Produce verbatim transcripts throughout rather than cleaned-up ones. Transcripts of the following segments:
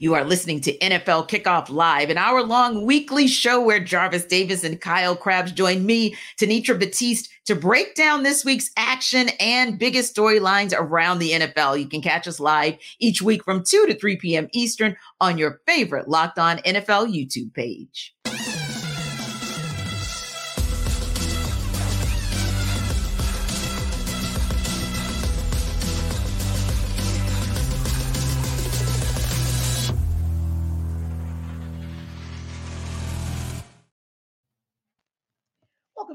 You are listening to N F L Kickoff Live, an hour-long weekly show where Jarvis Davis and Kyle Krabs join me, Tanitra Batiste, to break down this week's action and biggest storylines around the N F L. You can catch us live each week from two to three p.m. Eastern on your favorite Locked On N F L YouTube page.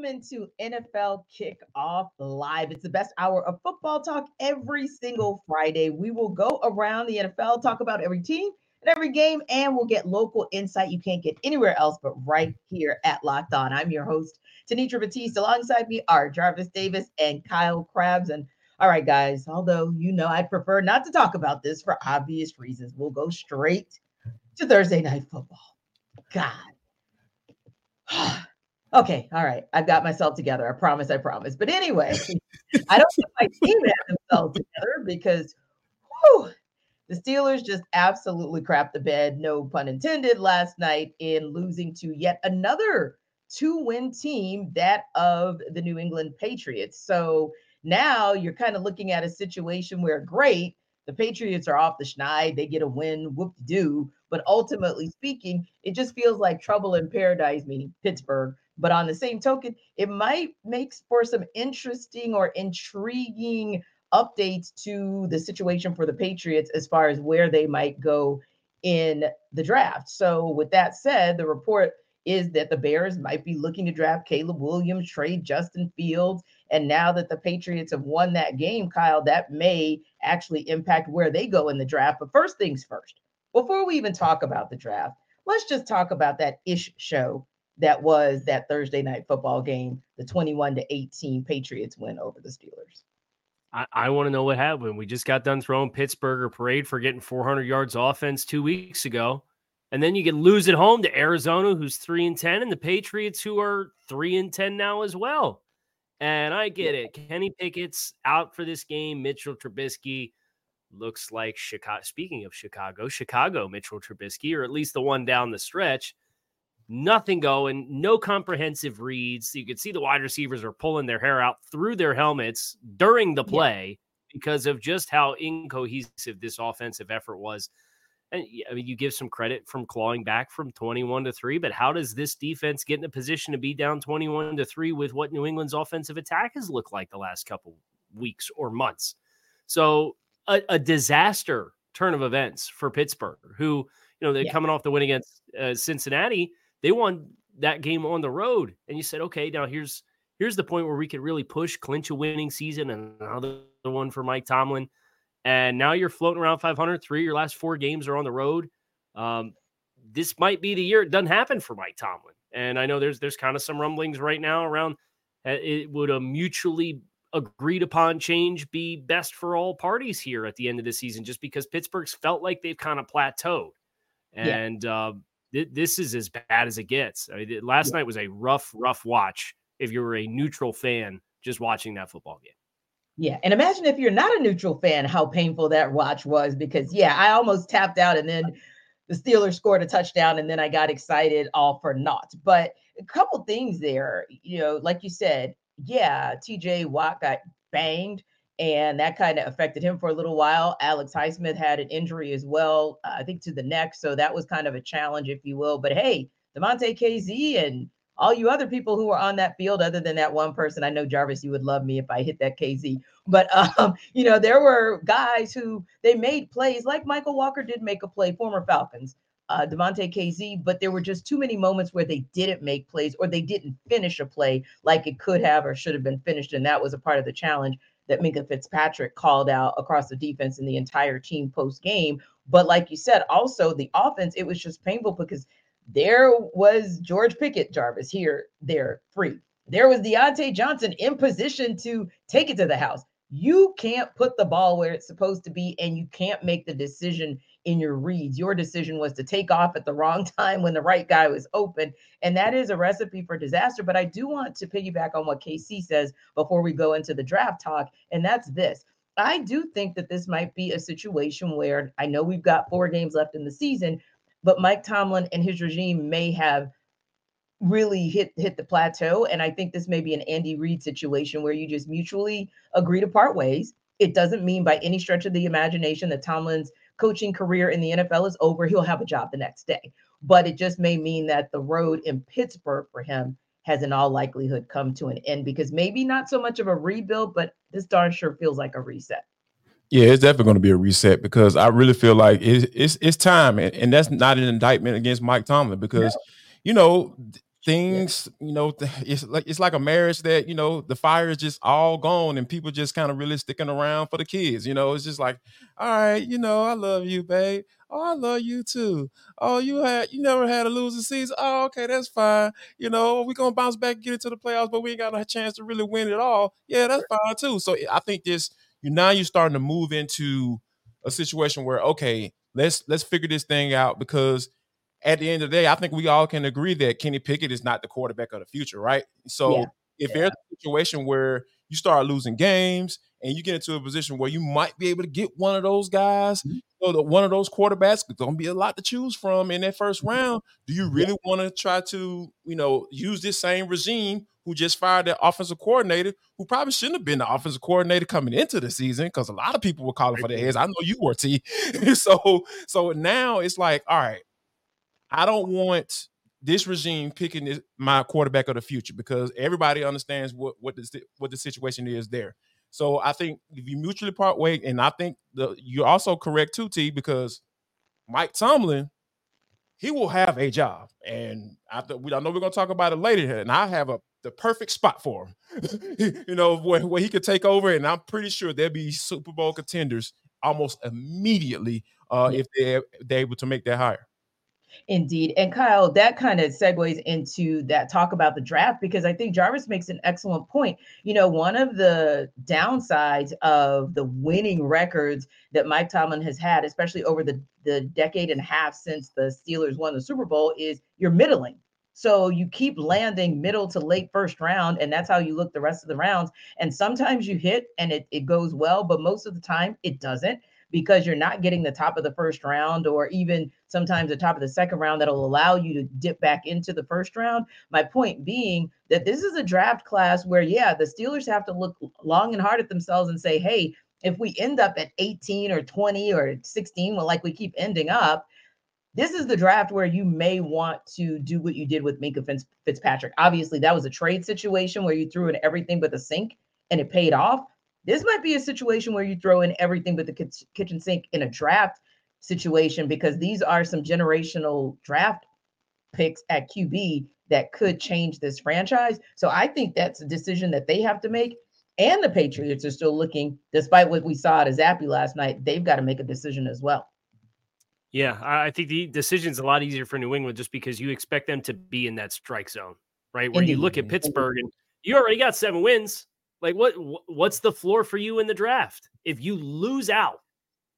Into N F L Kickoff Live. It's the best hour of football talk every single Friday. We will go around the N F L, talk about every team and every game, and we'll get local insight you can't get anywhere else but right here at Locked On. I'm your host, Tanitra Batiste. Alongside me are Jarvis Davis and Kyle Krabs. And all right, guys, although you know I'd prefer not to talk about this for obvious reasons, we'll go straight to Thursday Night Football. God. Okay, all right. I've got myself together. I promise, I promise. But anyway, I don't think my team had themselves together because whew, the Steelers just absolutely crapped the bed, no pun intended, last night in losing to yet another two-win team, that of the New England Patriots. So now you're kind of looking at a situation where, great, the Patriots are off the schneid. They get a win, whoop-de-doo. But ultimately speaking, it just feels like trouble in paradise, meaning Pittsburgh. But on the same token, it might make for some interesting or intriguing updates to the situation for the Patriots as far as where they might go in the draft. So with that said, the report is that the Bears might be looking to draft Caleb Williams, trade Justin Fields. And now that the Patriots have won that game, Kyle, that may actually impact where they go in the draft. But first things first, before we even talk about the draft, let's just talk about that ish show that was that Thursday Night Football game, the twenty-one to eighteen Patriots win over the Steelers. I, I want to know what happened. We just got done throwing Pittsburgh a parade for getting four hundred yards offense two weeks ago. And then you can lose at home to Arizona, who's three and ten, and the Patriots, who are three and ten now as well. And I get it. Kenny Pickett's out for this game. Mitchell Trubisky looks like Chicago. Speaking of Chicago, Chicago Mitchell Trubisky, or at least the one down the stretch. Nothing going, no comprehensive reads. You could see the wide receivers are pulling their hair out through their helmets during the play yeah. because of just how incohesive this offensive effort was. And I mean, you give some credit from clawing back from twenty-one to three, but how does this defense get in a position to be down twenty-one to three with what New England's offensive attack has looked like the last couple weeks or months? So a, a disaster turn of events for Pittsburgh, who, you know, they're yeah. coming off the win against uh, Cincinnati. They won that game on the road, and you said, okay, now here's here's the point where we could really push, clinch a winning season, and another one for Mike Tomlin. And now you're floating around five hundred, three of your last four games are on the road. Um, this might be the year it doesn't happen for Mike Tomlin. And I know there's there's kind of some rumblings right now around uh, it would a mutually agreed upon change be best for all parties here at the end of the season, just because Pittsburgh's felt like they've kind of plateaued. And yeah. uh, This is as bad as it gets. I mean, last yeah. night was a rough, rough watch if you were a neutral fan just watching that football game. Yeah, and imagine if you're not a neutral fan, how painful that watch was because, yeah, I almost tapped out and then the Steelers scored a touchdown and then I got excited all for naught. But a couple things there, you know, like you said, yeah, T J Watt got banged and that kind of affected him for a little while. Alex Highsmith had an injury as well, uh, I think to the neck. So that was kind of a challenge, if you will. But hey, Devontae Kzee and all you other people who were on that field, other than that one person, I know, Jarvis, you would love me if I hit that Kzee. But, um, you know, there were guys who they made plays like Michael Walker did make a play, former Falcons, uh, Devontae Kzee. But there were just too many moments where they didn't make plays or they didn't finish a play like it could have or should have been finished. And that was a part of the challenge that Minka Fitzpatrick called out across the defense and the entire team post-game. But like you said, also the offense, it was just painful because there was George Pickett, Jarvis, here, there, free. There was Deontay Johnson in position to take it to the house. You can't put the ball where it's supposed to be, and you can't make the decision in your reads. Your decision was to take off at the wrong time when the right guy was open. And that is a recipe for disaster. But I do want to piggyback on what K C says before we go into the draft talk. And that's this. I do think that this might be a situation where I know we've got four games left in the season, but Mike Tomlin and his regime may have really hit hit the plateau. And I think this may be an Andy Reid situation where you just mutually agree to part ways. It doesn't mean by any stretch of the imagination that Tomlin's coaching career in the N F L is over. He'll have a job the next day. But it just may mean that the road in Pittsburgh for him has in all likelihood come to an end, because maybe not so much of a rebuild, but this darn sure feels like a reset. Yeah, it's definitely going to be a reset, because I really feel like it's it's, it's time. And, and that's not an indictment against Mike Tomlin, because, no. you know, things, yeah. you know, th- it's like it's like a marriage that, you know, the fire is just all gone and people just kind of really sticking around for the kids. You know, it's just like, all right, you know, I love you, babe. Oh, I love you too. Oh, you had you never had a losing season. Oh, okay, that's fine. You know, we're gonna bounce back and get into the playoffs, but we ain't got a chance to really win it all. Yeah, that's fine too. So I think this you now you're starting to move into a situation where, okay, let's let's figure this thing out, because at the end of the day, I think we all can agree that Kenny Pickett is not the quarterback of the future, right? So yeah. if yeah. there's a situation where you start losing games and you get into a position where you might be able to get one of those guys, mm-hmm. So the, one of those quarterbacks, there's going to be a lot to choose from in that first round. Do you really want to try to, you know, use this same regime who just fired their offensive coordinator, who probably shouldn't have been the offensive coordinator coming into the season, because a lot of people were calling for their heads. I know you were, T. so, so now it's like, all right, I don't want this regime picking this, my quarterback of the future, because everybody understands what, what, the, what the situation is there. So I think if you mutually part ways, and I think the, you're also correct too, T, because Mike Tomlin, he will have a job. And I, th- I know we're going to talk about it later, and I have a the perfect spot for him, you know, where, where he could take over. And I'm pretty sure there'll be Super Bowl contenders almost immediately uh, if they're, they're able to make that hire. Indeed. And Kyle, that kind of segues into that talk about the draft, because I think Jarvis makes an excellent point. You know, one of the downsides of the winning records that Mike Tomlin has had, especially over the, the decade and a half since the Steelers won the Super Bowl, is you're middling. So you keep landing middle to late first round, and that's how you look the rest of the rounds. And sometimes you hit and it, it goes well, but most of the time it doesn't, because you're not getting the top of the first round, or even sometimes the top of the second round that'll allow you to dip back into the first round. My point being that this is a draft class where, yeah, the Steelers have to look long and hard at themselves and say, hey, if we end up at eighteen or twenty or sixteen, well, like we keep ending up, this is the draft where you may want to do what you did with Minka Fitzpatrick. Obviously, that was a trade situation where you threw in everything but the sink and it paid off. This might be a situation where you throw in everything but the kitchen sink in a draft situation, because these are some generational draft picks at Q B that could change this franchise. So I think that's a decision that they have to make. And the Patriots are still looking, despite what we saw at Zappy last night, they've got to make a decision as well. Yeah, I think the decision's a lot easier for New England, just because you expect them to be in that strike zone, right? Where Indeed. You look at Pittsburgh and you already got seven wins. Like, what? what's the floor for you in the draft? If you lose out,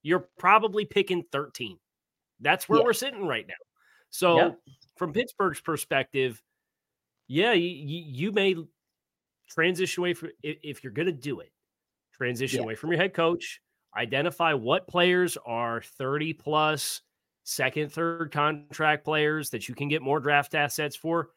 you're probably picking thirteen. That's where yeah. we're sitting right now. So yeah. from Pittsburgh's perspective, yeah, you, you may transition away from, if you're going to do it, transition yeah. away from your head coach, identify what players are thirty-plus, second, third contract players that you can get more draft assets for.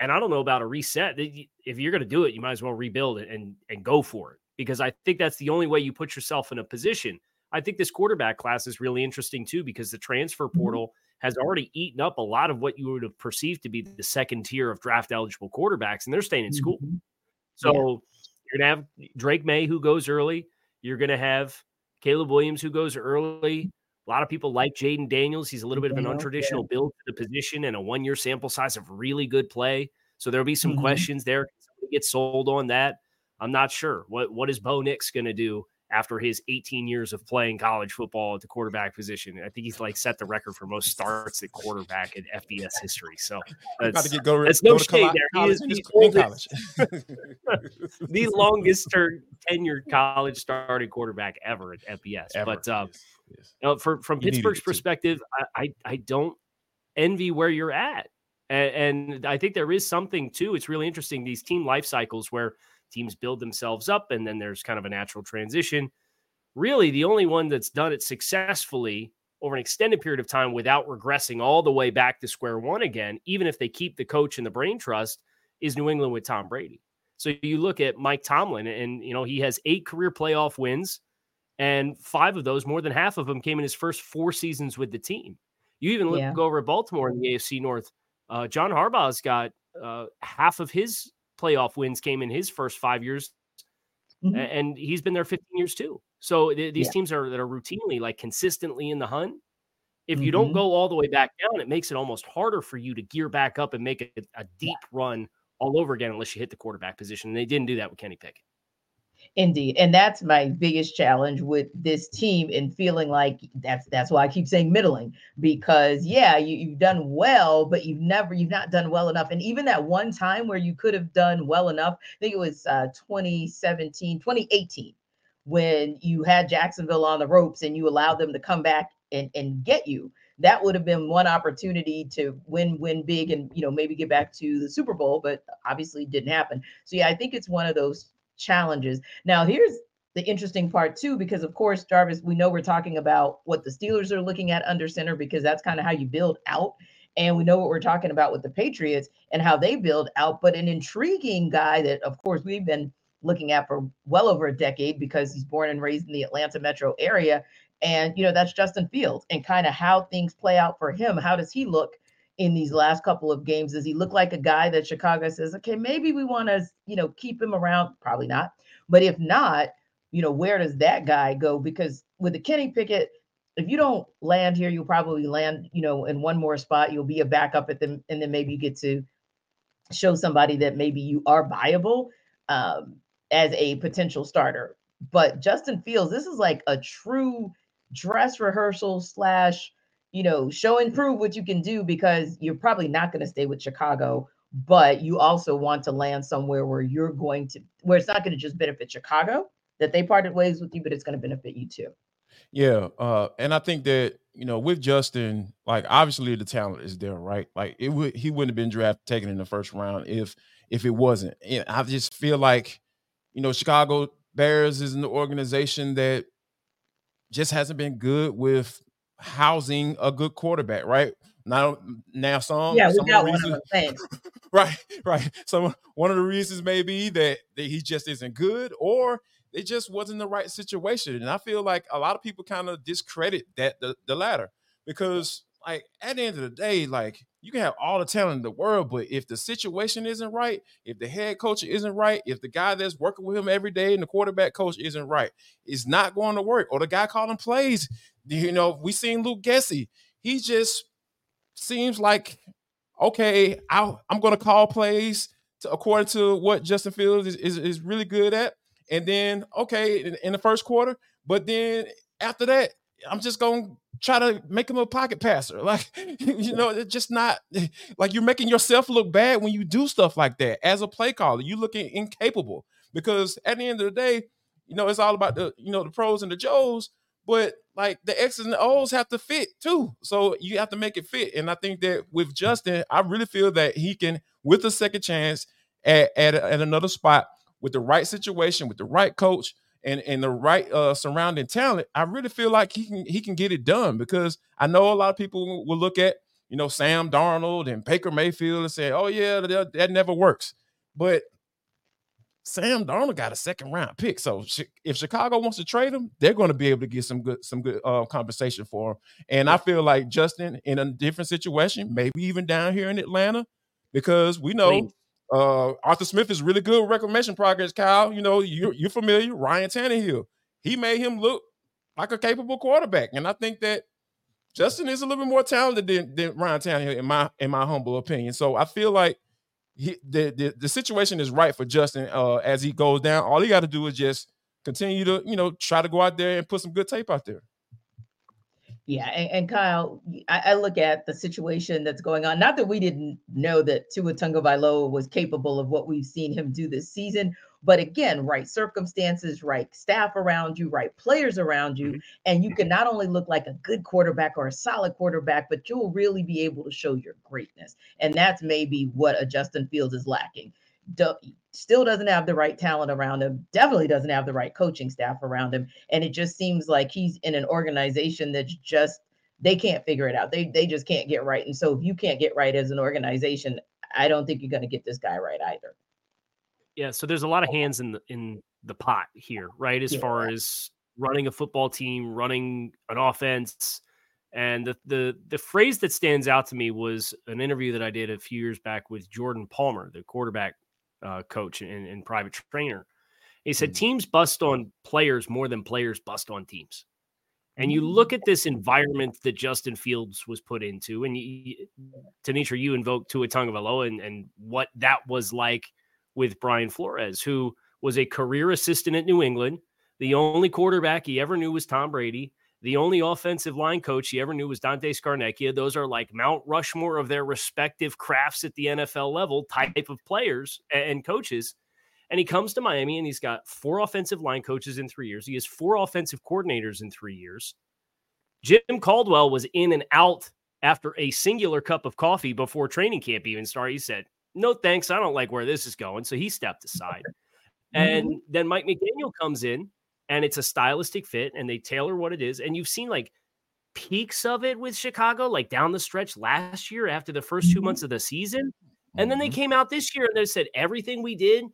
And I don't know about a reset. If you're going to do it, you might as well rebuild it and, and go for it, because I think that's the only way you put yourself in a position. I think this quarterback class is really interesting too, because the transfer portal has already eaten up a lot of what you would have perceived to be the second tier of draft eligible quarterbacks, and they're staying in school. So yeah. you're going to have Drake May, who goes early. You're going to have Caleb Williams, who goes early. A lot of people like Jaden Daniels. He's a little bit of an untraditional build to the position and a one-year sample size of really good play. So there'll be some mm-hmm. questions there. Can somebody get sold on that? I'm not sure. What What is Bo Nix going to do after his eighteen years of playing college football at the quarterback position? I think he's like set the record for most starts at quarterback in F B S history. So that's, get go, that's go no shade there. College, he is the, oldest, the longest tenured college starting quarterback ever at F B S. Ever. But um, yes. Yes. You know, for, from you Pittsburgh's perspective, I, I, I don't envy where you're at. And, and I think there is something, too. It's really interesting, these team life cycles where teams build themselves up and then there's kind of a natural transition. really the only one that's done it successfully over an extended period of time without regressing all the way back to square one again, even if they keep the coach and the brain trust, is New England with Tom Brady. So you look at Mike Tomlin, and you know he has eight career playoff wins, and five of those, more than half of them, came in his first four seasons with the team. You even look yeah. go over at Baltimore in the A F C North. Uh, John Harbaugh's got uh, half of his playoff wins came in his first five years, mm-hmm. and he's been there fifteen years too. So th- these yeah. teams are that are routinely, like, consistently in the hunt. If mm-hmm. you don't go all the way back down, it makes it almost harder for you to gear back up and make a, a deep yeah. run all over again, unless you hit the quarterback position. And they didn't do that with Kenny Pickett. Indeed. And that's my biggest challenge with this team, and feeling like that's that's why I keep saying middling, because, yeah, you, you've done well, but you've never you've not done well enough. And even that one time where you could have done well enough, I think it was uh, twenty seventeen, twenty eighteen, when you had Jacksonville on the ropes and you allowed them to come back and, and get you. That would have been one opportunity to win, win big and, you know, maybe get back to the Super Bowl, but obviously didn't happen. So, yeah, I think it's one of those challenges. Now, here's the interesting part, too, because, of course, Jarvis, we know we're talking about what the Steelers are looking at under center, because that's kind of how you build out. And we know what we're talking about with the Patriots and how they build out. But an intriguing guy that, of course, we've been looking at for well over a decade, because he's born and raised in the Atlanta metro area. And, you know, that's Justin Fields, and kind of how things play out for him. How does he look in these last couple of games? Does he look like a guy that Chicago says, okay, maybe we want to, you know, keep him around? Probably not. But if not, you know, where does that guy go? Because with the Kenny Pickett, if you don't land here, you'll probably land, you know, in one more spot. You'll be a backup at them. And then maybe you get to show somebody that maybe you are viable um, as a potential starter. But Justin Fields, this is like a true dress rehearsal slash, you know, show and prove what you can do, because you're probably not going to stay with Chicago, but you also want to land somewhere where you're going to, where it's not going to just benefit Chicago that they parted ways with you, but it's going to benefit you too. Yeah. Uh, and I think that, you know, with Justin, like, obviously the talent is there, right? Like, it would, he wouldn't have been draft taken in the first round if, if it wasn't. And I just feel like, you know, Chicago Bears is an organization that just hasn't been good with housing a good quarterback, right? Now, now some, yeah, some of the reasons, one right, right. So one of the reasons may be that, that he just isn't good, or it just wasn't the right situation. And I feel like a lot of people kind of discredit that the, the latter, because, like, at the end of the day, like, you can have all the talent in the world, but if the situation isn't right, if the head coach isn't right, if the guy that's working with him every day and the quarterback coach isn't right, it's not going to work. Or the guy calling plays, you know, we seen Luke Getsy. He just seems like, okay, I'll, I'm going to call plays to, according to what Justin Fields is, is, is really good at. And then, okay, in, in the first quarter, but then after that, I'm just going to try to make him a pocket passer. Like, you know, it's just not like you're making yourself look bad when you do stuff like that. As a play caller, you looking incapable, because at the end of the day, you know, it's all about the, you know, the pros and the Joes, but like the X's and the O's have to fit too. So you have to make it fit. And I think that with Justin, I really feel that he can, with a second chance at, at, at another spot, with the right situation, with the right coach, And and the right uh, surrounding talent, I really feel like he can he can get it done, because I know a lot of people will look at, you know, Sam Darnold and Baker Mayfield and say, oh, yeah, that, that never works. But Sam Darnold got a second round pick. So if Chicago wants to trade him, they're going to be able to get some good some good uh, compensation for him. And I feel like Justin in a different situation, maybe even down here in Atlanta, because we know Please. Uh, Arthur Smith is really good with reclamation progress, Kyle. You know, you're, you're familiar. Ryan Tannehill, he made him look like a capable quarterback. And I think that Justin is a little bit more talented than, than Ryan Tannehill, in my in my humble opinion. So I feel like he, the, the the situation is right for Justin uh, as he goes down. All he got to do is just continue to, you know, try to go out there and put some good tape out there. Yeah. And, and Kyle, I, I look at the situation that's going on. Not that we didn't know that Tua Tagovailoa was capable of what we've seen him do this season, but again, right circumstances, right staff around you, right players around you. And you can not only look like a good quarterback or a solid quarterback, but you'll really be able to show your greatness. And that's maybe what a Justin Fields is lacking. do- still doesn't have the right talent around him, definitely doesn't have the right coaching staff around him. And it just seems like he's in an organization that's just, they can't figure it out. They they just can't get right. And so if you can't get right as an organization, I don't think you're going to get this guy right either. Yeah, so there's a lot of hands in the, in the pot here, right, as yeah. far as running a football team, running an offense. And the, the the phrase that stands out to me was an interview that I did a few years back with Jordan Palmer, the quarterback uh, coach and, and private trainer. He said, teams bust on players more than players bust on teams. And you look at this environment that Justin Fields was put into, and you, Tanitra, you invoked Tua Tagovailoa and, and what that was like with Brian Flores, who was a career assistant at New England. The only quarterback he ever knew was Tom Brady. The only offensive line coach he ever knew was Dante Scarnecchia. Those are like Mount Rushmore of their respective crafts at the N F L level type of players and coaches. And he comes to Miami and he's got four offensive line coaches in three years. He has four offensive coordinators in three years. Jim Caldwell was in and out after a singular cup of coffee before training camp even started. He said, no, thanks. I don't like where this is going. So he stepped aside. And then Mike McDaniel comes in and it's a stylistic fit and they tailor what it is. And you've seen like peaks of it with Chicago, like down the stretch last year after the first two months of the season. And then they came out this year and they said, everything we did,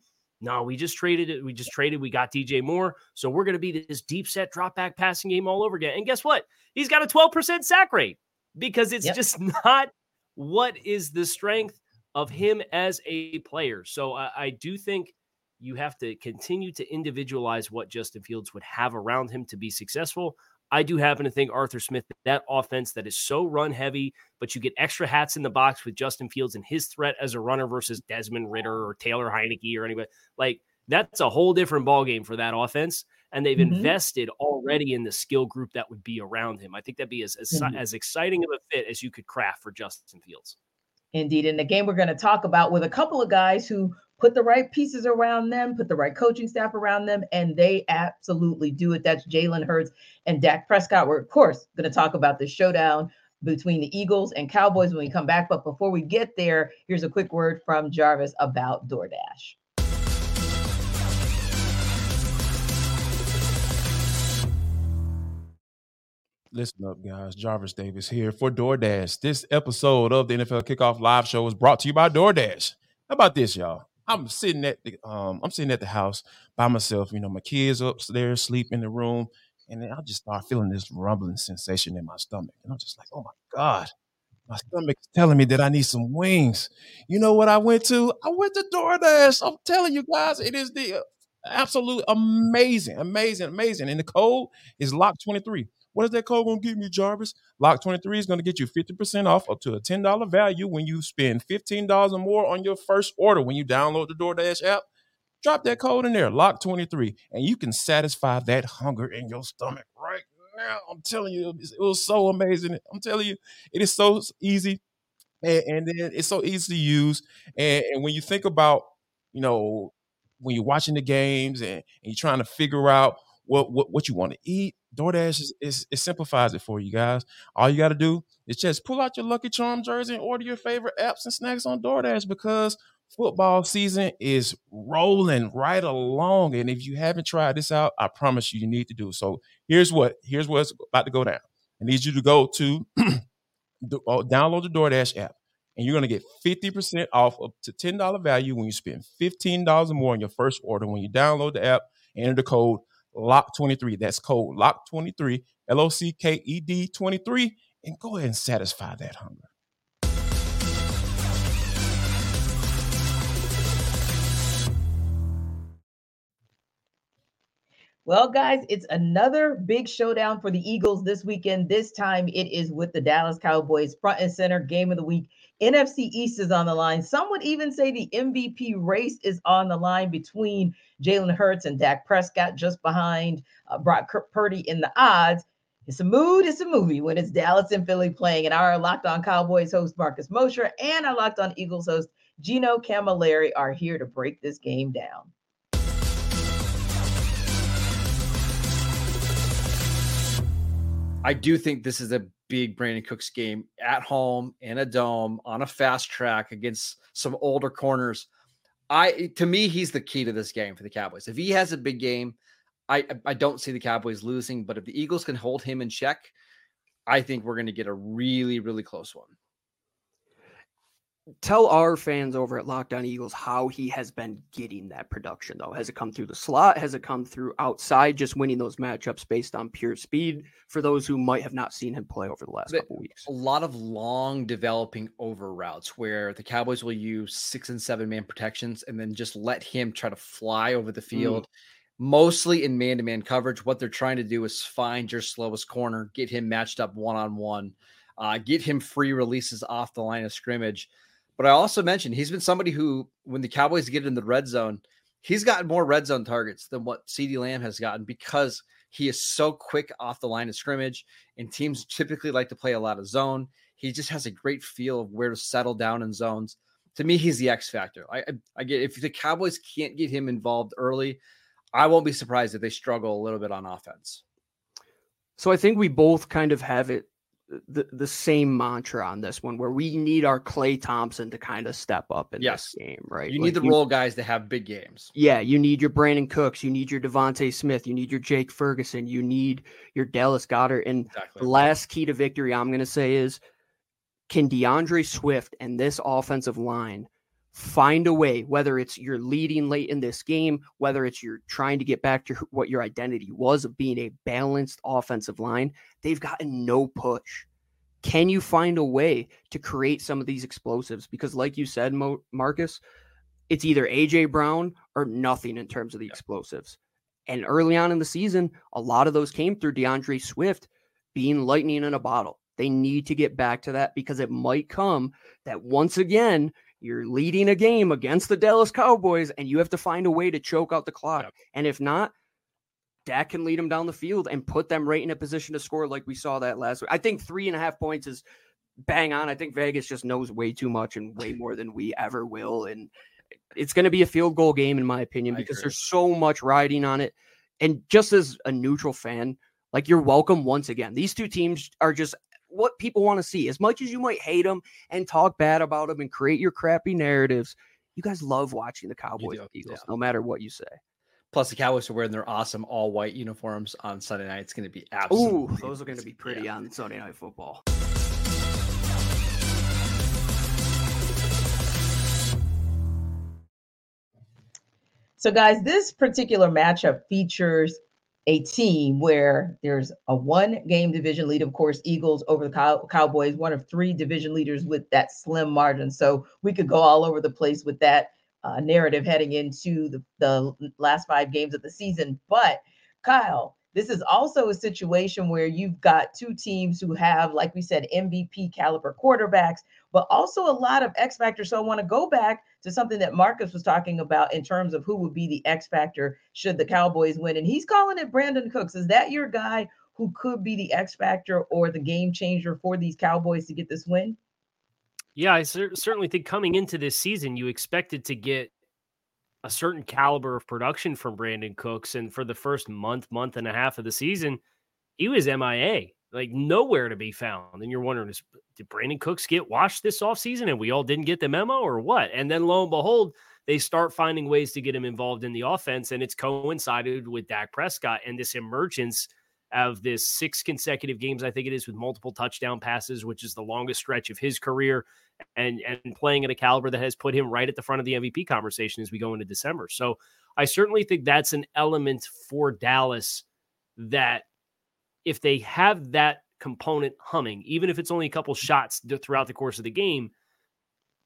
no, we just traded it. We just traded. We got D J Moore. So we're going to be this deep set drop back passing game all over again. And guess what? He's got a twelve percent sack rate because it's yep. just not what is the strength of him as a player. So I, I do think you have to continue to individualize what Justin Fields would have around him to be successful. I do happen to think Arthur Smith, that offense that is so run heavy, but you get extra hats in the box with Justin Fields and his threat as a runner versus Desmond Ridder or Taylor Heineke or anybody. Like that's a whole different ballgame for that offense. And they've mm-hmm. invested already in the skill group that would be around him. I think that'd be as, as, mm-hmm. as exciting of a fit as you could craft for Justin Fields. Indeed. And the game we're going to talk about with a couple of guys who put the right pieces around them, put the right coaching staff around them, and they absolutely do it. That's Jalen Hurts and Dak Prescott. We're, of course, going to talk about the showdown between the Eagles and Cowboys when we come back. But before we get there, here's a quick word from Jarvis about DoorDash. Listen up, guys. Jarvis Davis here for DoorDash. This episode of the N F L Kickoff Live Show is brought to you by DoorDash. How about this, y'all? I'm sitting at the um, I'm sitting at the house by myself. You know, my kids upstairs sleep in the room, and then I just start feeling this rumbling sensation in my stomach, and I'm just like, oh my god, my stomach's telling me that I need some wings. You know what I went to? I went to DoorDash. I'm telling you guys, it is the absolute amazing, amazing, amazing. And the code is Lock twenty-three. What is that code going to give me, Jarvis? Lock twenty-three is going to get you fifty percent off up to a ten dollars value when you spend fifteen dollars or more on your first order. When you download the DoorDash app, drop that code in there, Lock twenty-three, and you can satisfy that hunger in your stomach right now. I'm telling you, it was so amazing. I'm telling you, it is so easy, and, and then it's so easy to use. And, and when you think about, you know, when you're watching the games and, and you're trying to figure out what what, what you want to eat, DoorDash is, is it simplifies it for you guys. All you got to do is just pull out your Lucky Charm jersey and order your favorite apps and snacks on DoorDash, because football season is rolling right along. And if you haven't tried this out, I promise you, you need to do it. So here's what here's what's about to go down. I need you to go to download the DoorDash app, and you're going to get fifty percent off up to ten dollars value when you spend fifteen dollars or more on your first order. When you download the app, enter the code Lock twenty-three. That's code Lock twenty-three, L O C K E D twenty-three, and go ahead and satisfy that hunger. Well, guys, it's another big showdown for the Eagles this weekend. This time it is with the Dallas Cowboys, front and center, game of the week. N F C East is on the line. Some would even say the M V P race is on the line between Jalen Hurts and Dak Prescott, just behind uh, Brock Purdy in the odds. It's a mood, it's a movie when it's Dallas and Philly playing. And our Locked On Cowboys host, Marcus Mosher, and our Locked On Eagles host, Gino Camilleri, are here to break this game down. I do think this is a big Brandon Cooks game at home in a dome on a fast track against some older corners. I to me, he's the key to this game for the Cowboys. If he has a big game, I I don't see the Cowboys losing, but if the Eagles can hold him in check, I think we're going to get a really, really close one. Tell our fans over at Locked On Eagles how he has been getting that production, though. Has it come through the slot? Has it come through outside, just winning those matchups based on pure speed for those who might have not seen him play over the last but couple weeks? A lot of long developing over routes where the Cowboys will use six and seven man protections and then just let him try to fly over the field, mm. mostly in man-to-man coverage. What they're trying to do is find your slowest corner, get him matched up one-on-one, uh, get him free releases off the line of scrimmage. But I also mentioned he's been somebody who, when the Cowboys get in the red zone, he's gotten more red zone targets than what CeeDee Lamb has gotten because he is so quick off the line of scrimmage, and teams typically like to play a lot of zone. He just has a great feel of where to settle down in zones. To me, he's the X factor. I, I, I get if the Cowboys can't get him involved early, I won't be surprised if they struggle a little bit on offense. So I think we both kind of have it. The, the same mantra on this one, where we need our Klay Thompson to kind of step up in yes. this game, right? You like need the you, role guys to have big games. Yeah, you need your Brandon Cooks, you need your Devontae Smith, you need your Jake Ferguson, you need your Dallas Goedert. And exactly. the last key to victory I'm going to say is, can DeAndre Swift and this offensive line find a way, whether it's you're leading late in this game, whether it's you're trying to get back to what your identity was of being a balanced offensive line, they've gotten no push. Can you find a way to create some of these explosives? Because like you said, Mo- Marcus, it's either A J Brown or nothing in terms of the explosives. And early on in the season, a lot of those came through DeAndre Swift being lightning in a bottle. They need to get back to that because it might come that once again, you're leading a game against the Dallas Cowboys, and you have to find a way to choke out the clock. Yep. And if not, Dak can lead them down the field and put them right in a position to score like we saw that last week. I think three and a half points is bang on. I think Vegas just knows way too much and way more than we ever will. And it's going to be a field goal game, in my opinion, because there's so much riding on it. And just as a neutral fan, like you're welcome once again. These two teams are just – what people want to see. As much as you might hate them and talk bad about them and create your crappy narratives, you guys love watching the Cowboys and Eagles, yeah. no matter what you say. Plus, the Cowboys are wearing their awesome all-white uniforms on Sunday night. It's going to be absolutely... Ooh, those are going to be pretty yeah. on Sunday Night Football. So, guys, this particular matchup features a team where there's a one-game division lead, of course, Eagles over the cow- Cowboys, one of three division leaders with that slim margin. So we could go all over the place with that uh, narrative heading into the, the last five games of the season. But, Kyle, this is also a situation where you've got two teams who have, like we said, M V P caliber quarterbacks, but also a lot of X factor. So I want to go back to something that Marcus was talking about in terms of who would be the X factor should the Cowboys win. And he's calling it Brandon Cooks. Is that your guy who could be the X factor or the game changer for these Cowboys to get this win? Yeah, I cer- certainly think coming into this season, you expected to get a certain caliber of production from Brandon Cooks. And for the first month, month and a half of the season, he was M I A, like nowhere to be found. And you're wondering, is, did Brandon Cooks get washed this offseason and we all didn't get the memo or what? And then lo and behold, they start finding ways to get him involved in the offense. And it's coincided with Dak Prescott and this emergence of this six consecutive games, I think it is, with multiple touchdown passes, which is the longest stretch of his career, and and playing at a caliber that has put him right at the front of the M V P conversation as we go into December. So I certainly think that's an element for Dallas that if they have that component humming, even if it's only a couple shots throughout the course of the game,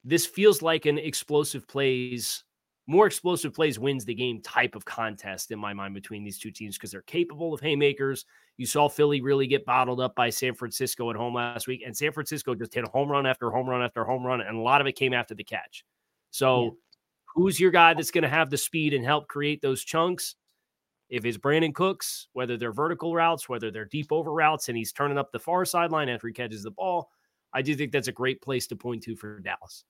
this feels like an explosive plays, more explosive plays wins the game type of contest in my mind between these two teams because they're capable of haymakers. You saw Philly really get bottled up by San Francisco at home last week, and San Francisco just hit home run after home run after home run, and a lot of it came after the catch. So yeah. who's your guy that's going to have the speed and help create those chunks? If it's Brandon Cooks, whether they're vertical routes, whether they're deep over routes, and he's turning up the far sideline after he catches the ball, I do think that's a great place to point to for Dallas.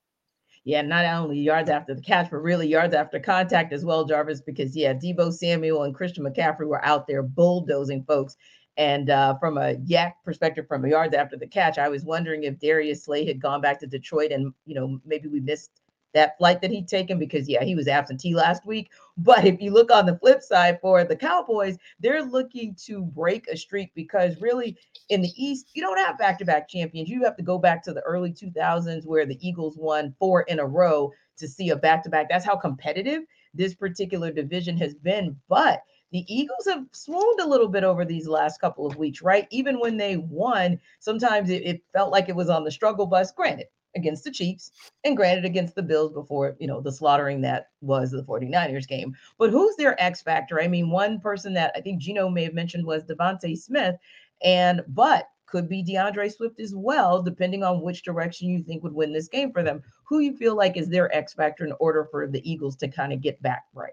Yeah, not only yards after the catch, but really yards after contact as well, Jarvis, because, yeah, Deebo Samuel and Christian McCaffrey were out there bulldozing folks. And uh, from a yak perspective, from yards after the catch, I was wondering if Darius Slay had gone back to Detroit and, you know, maybe we missed that flight that he'd taken because, yeah, he was absentee last week. But if you look on the flip side for the Cowboys, they're looking to break a streak because really in the East, you don't have back-to-back champions. You have to go back to the early two thousands where the Eagles won four in a row to see a back-to-back. That's how competitive this particular division has been. But the Eagles have swooned a little bit over these last couple of weeks, right? Even when they won, sometimes it, it felt like it was on the struggle bus. Granted, against the Chiefs and granted against the Bills before, you know, the slaughtering that was the 49ers game. But who's their X factor? I mean, one person that I think Gino may have mentioned was DeVonta Smith, and but could be DeAndre Swift as well, depending on which direction you think would win this game for them. Who you feel like is their X factor in order for the Eagles to kind of get back right?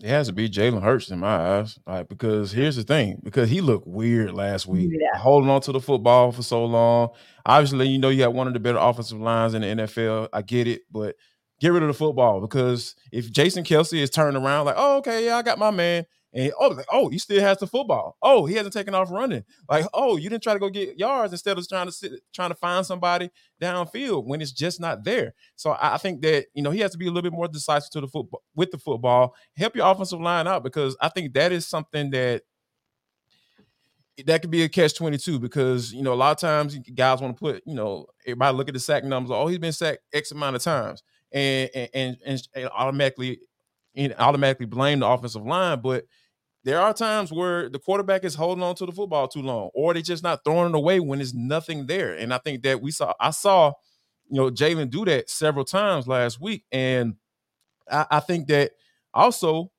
It has to be Jalen Hurts in my eyes, like, because here's the thing, because he looked weird last week, yeah. holding on to the football for so long. Obviously, you know, you have one of the better offensive lines in the N F L. I get it, but get rid of the football, because if Jason Kelce is turning around like, oh, okay, yeah, I got my man. And, oh, like, oh, he still has the football. Oh, he hasn't taken off running. Like, oh, you didn't try to go get yards instead of trying to sit, trying to find somebody downfield when it's just not there. So I think that, you know, he has to be a little bit more decisive to the football, with the football. Help your offensive line out, because I think that is something that that could be a catch twenty-two, because, you know, a lot of times guys want to put, you know, everybody look at the sack numbers. Oh, he's been sacked X amount of times, and and and, and, and automatically and automatically blame the offensive line. But there are times where the quarterback is holding on to the football too long, or they're just not throwing it away when there's nothing there. And I think that we saw, I saw, you know, Jalen do that several times last week. And I, I think that also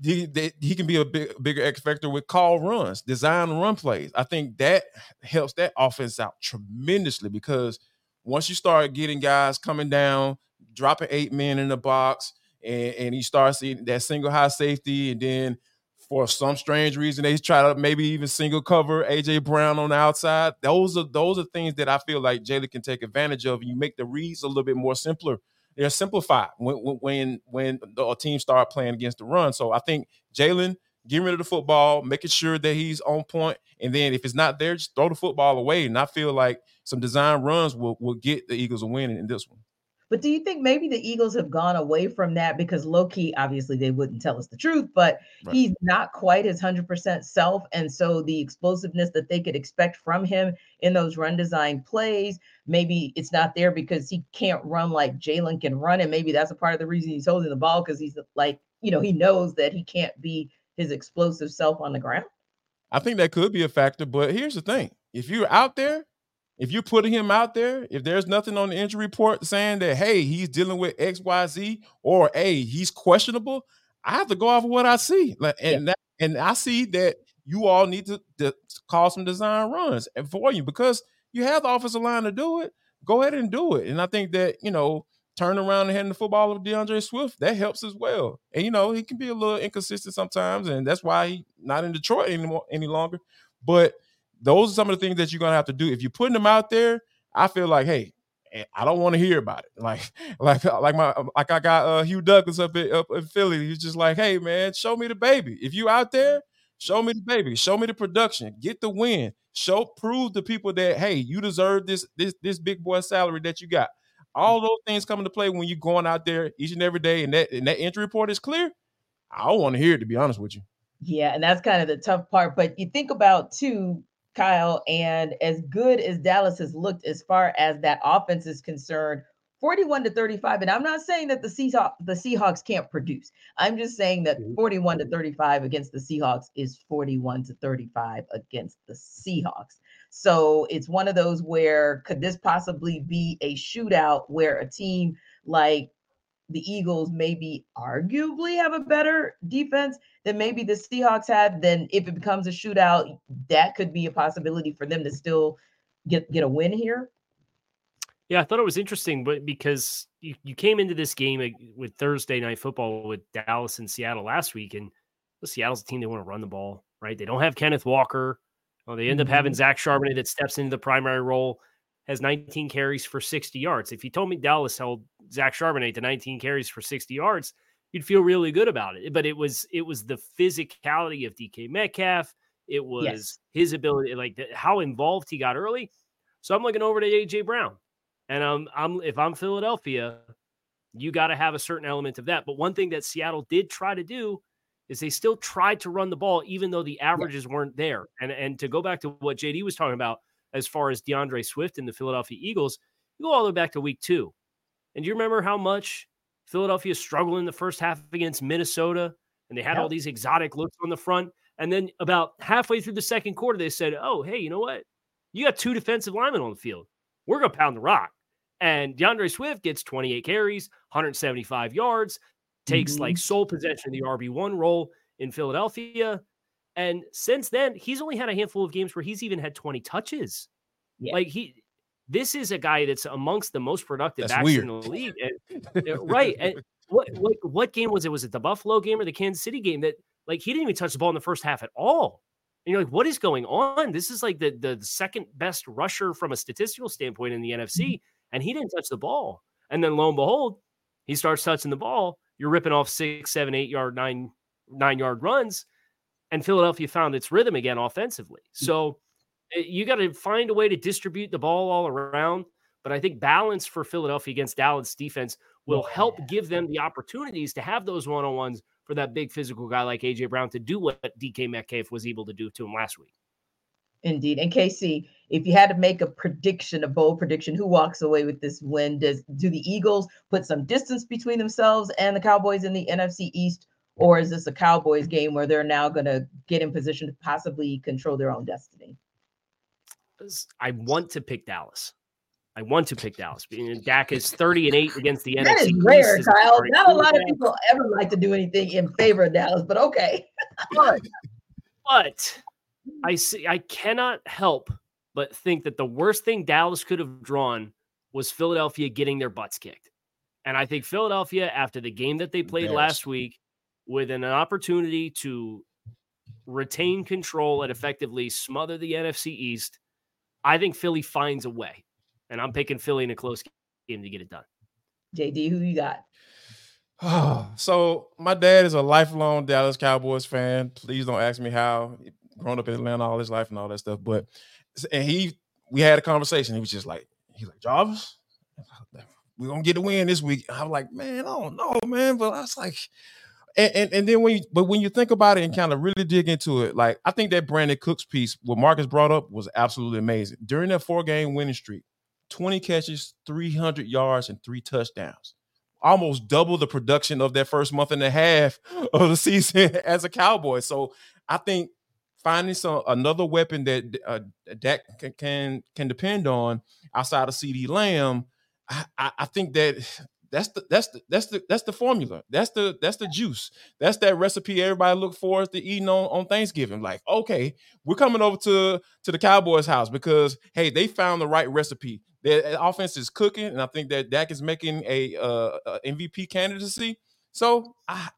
the, the, he can be a big, bigger X factor with call runs, design run plays. I think that helps that offense out tremendously, because once you start getting guys coming down, dropping eight men in the box, and, and you start seeing that single high safety, and then for some strange reason, they try to maybe even single cover A J Brown on the outside. Those are those are things that I feel like Jalen can take advantage of. You make the reads a little bit more simpler. They're simplified when when when a team start playing against the run. So I think Jalen getting rid of the football, making sure that he's on point, and then if it's not there, just throw the football away. And I feel like some design runs will will get the Eagles a win in this one. But do you think maybe the Eagles have gone away from that because low-key, obviously they wouldn't tell us the truth, but right. he's not quite his one hundred percent self. And so the explosiveness that they could expect from him in those run design plays, maybe it's not there because he can't run like Jalen can run. And maybe that's a part of the reason he's holding the ball, because he's like, you know, he knows that he can't be his explosive self on the ground. I think that could be a factor, but here's the thing. If you're out there, if you're putting him out there, if there's nothing on the injury report saying that, hey, he's dealing with X, Y, Z, or hey, he's questionable, I have to go off of what I see. Like, and yeah. that, and I see that you all need to, to call some design runs and for you, because you have the offensive line to do it. Go ahead and do it. And I think that, you know, turn around and hand the football of DeAndre Swift, that helps as well. And, you know, he can be a little inconsistent sometimes, and that's why he's not in Detroit anymore any longer. But those are some of the things that you're going to have to do. If you're putting them out there, I feel like, hey, I don't want to hear about it. Like, like, like my, like I got uh, Hugh Douglas up in, up in Philly. He's just like, hey, man, show me the baby. If you out there, show me the baby. Show me the production. Get the win. Show, prove to people that, hey, you deserve this, this, this big boy salary that you got. All those things come into play when you're going out there each and every day, and that, and that injury report is clear. I don't want to hear it, to be honest with you. Yeah, and that's kind of the tough part. But you think about too, Kyle, and as good as Dallas has looked as far as that offense is concerned, forty-one to thirty-five, and I'm not saying that the Seahawks, the Seahawks can't produce. I'm just saying that forty-one to thirty-five against the Seahawks is forty-one to thirty-five against the Seahawks. So it's one of those where could this possibly be a shootout where a team like the Eagles maybe arguably have a better defense than maybe the Seahawks have? Then if it becomes a shootout, that could be a possibility for them to still get, get a win here. Yeah, I thought it was interesting, but because you, you came into this game with Thursday Night Football with Dallas and Seattle last week, and the Seattle's a team, they want to run the ball, right? They don't have Kenneth Walker. Well, they end mm-hmm. up having Zach Charbonnet that steps into the primary role, has nineteen carries for sixty yards. If you told me Dallas held Zach Charbonnet to nineteen carries for sixty yards, you'd feel really good about it. But it was it was the physicality of D K Metcalf. It was yes. his ability, like the, how involved he got early. So I'm looking over to A J Brown, and I'm I'm if I'm Philadelphia, you got to have a certain element of that. But one thing that Seattle did try to do is they still tried to run the ball, even though the averages yeah. weren't there. And and to go back to what J D was talking about, as far as DeAndre Swift and the Philadelphia Eagles, you go all the way back to week two. And do you remember how much Philadelphia struggled in the first half against Minnesota? And they had yeah. all these exotic looks on the front. And then about halfway through the second quarter, they said, oh, hey, you know what? You got two defensive linemen on the field. We're going to pound the rock. And DeAndre Swift gets twenty-eight carries, one hundred seventy-five yards, takes mm-hmm. like sole possession of the R B one role in Philadelphia. And since then, he's only had a handful of games where he's even had twenty touches. Yeah. Like he, this is a guy that's amongst the most productive that's backs weird. in the league. And, right. And what, what, what game was it? Was it the Buffalo game or the Kansas City game that like he didn't even touch the ball in the first half at all? And you're like, what is going on? This is like the, the second best rusher from a statistical standpoint in the N F C. And he didn't touch the ball. And then lo and behold, he starts touching the ball. You're ripping off six, seven, eight yard, nine, nine yard runs. And Philadelphia found its rhythm again offensively. So you got to find a way to distribute the ball all around. But I think balance for Philadelphia against Dallas defense will help give them the opportunities to have those one-on-ones for that big physical guy like A J Brown to do what D K Metcalf was able to do to him last week. Indeed. And K C, if you had to make a prediction, a bold prediction, who walks away with this win? Does do the Eagles put some distance between themselves and the Cowboys in the N F C East? Or is this a Cowboys game where they're now going to get in position to possibly control their own destiny? I want to pick Dallas. I want to pick Dallas. Dak is thirty and eight against the N F C. That is rare, East. Kyle. Is Not a lot of people ever like to do anything in favor of Dallas, but okay. but, but I see. I cannot help but think that the worst thing Dallas could have drawn was Philadelphia getting their butts kicked. And I think Philadelphia, after the game that they played last week, with an opportunity to retain control and effectively smother the N F C East, I think Philly finds a way. And I'm picking Philly in a close game to get it done. J D, who you got? Oh, so my dad is a lifelong Dallas Cowboys fan. Please don't ask me how. Grown up in Atlanta all his life and all that stuff. But and he we had a conversation. He was just like, he's like, Jarvis, we're going to get a win this week. I'm like, man, I don't know, man. But I was like, And, and and then when you, but when you think about it and kind of really dig into it, like I think that Brandon Cooks piece, what Marcus brought up, was absolutely amazing. During that four-game winning streak, twenty catches, three hundred yards, and three touchdowns, almost double the production of that first month and a half of the season as a Cowboy. So I think finding some another weapon that uh, Dak can, can can depend on outside of CeeDee Lamb, I, I, I think that. That's the that's the that's the that's the formula. That's the that's the juice. That's that recipe everybody look forward to eating on, on Thanksgiving. Like, okay, we're coming over to, to the Cowboys' house because hey, they found the right recipe. Their offense is cooking, and I think that Dak is making a uh a M V P candidacy. So I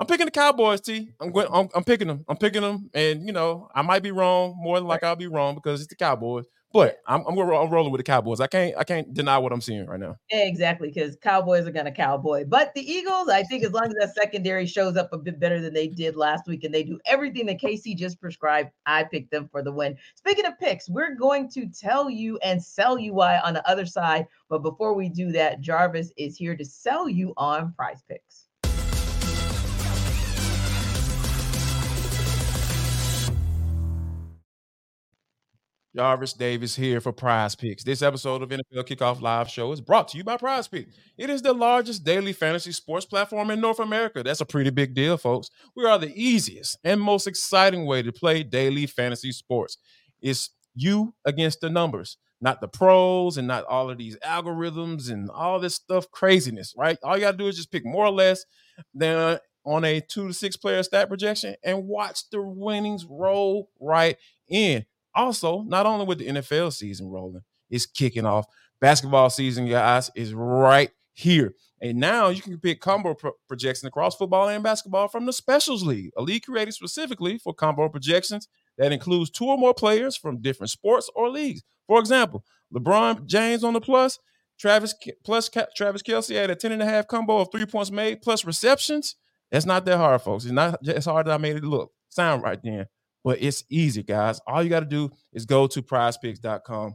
I'm picking the Cowboys, T. I'm going. I'm, I'm picking them. I'm picking them, and you know I might be wrong. More than like I'll be wrong because it's the Cowboys. But I'm I'm, gonna, I'm rolling with the Cowboys. I can't I can't deny what I'm seeing right now. Exactly, because Cowboys are gonna cowboy. But the Eagles, I think, as long as that secondary shows up a bit better than they did last week, and they do everything that K C just prescribed, I picked them for the win. Speaking of picks, we're going to tell you and sell you why on the other side. But before we do that, Jarvis is here to sell you on Prize Picks. Jarvis Davis here for Prize Picks. This episode of N F L Kickoff Live Show is brought to you by Prize Picks. It is the largest daily fantasy sports platform in North America. That's a pretty big deal, folks. We are the easiest and most exciting way to play daily fantasy sports. It's you against the numbers, not the pros and not all of these algorithms and all this stuff, craziness, right? All you got to do is just pick more or less than on a two to six player stat projection and watch the winnings roll right in. Also, not only with the N F L season rolling, it's kicking off. Basketball season, guys, is right here. And now you can pick combo pro- projections across football and basketball from the Specials League, a league created specifically for combo projections that includes two or more players from different sports or leagues. For example, LeBron James on the plus, Travis plus Travis Kelce at a ten and a half combo of three points made plus receptions. That's not that hard, folks. It's not as hard as I made it look. Sound right then. But it's easy, guys. All you got to do is go to prize picks dot com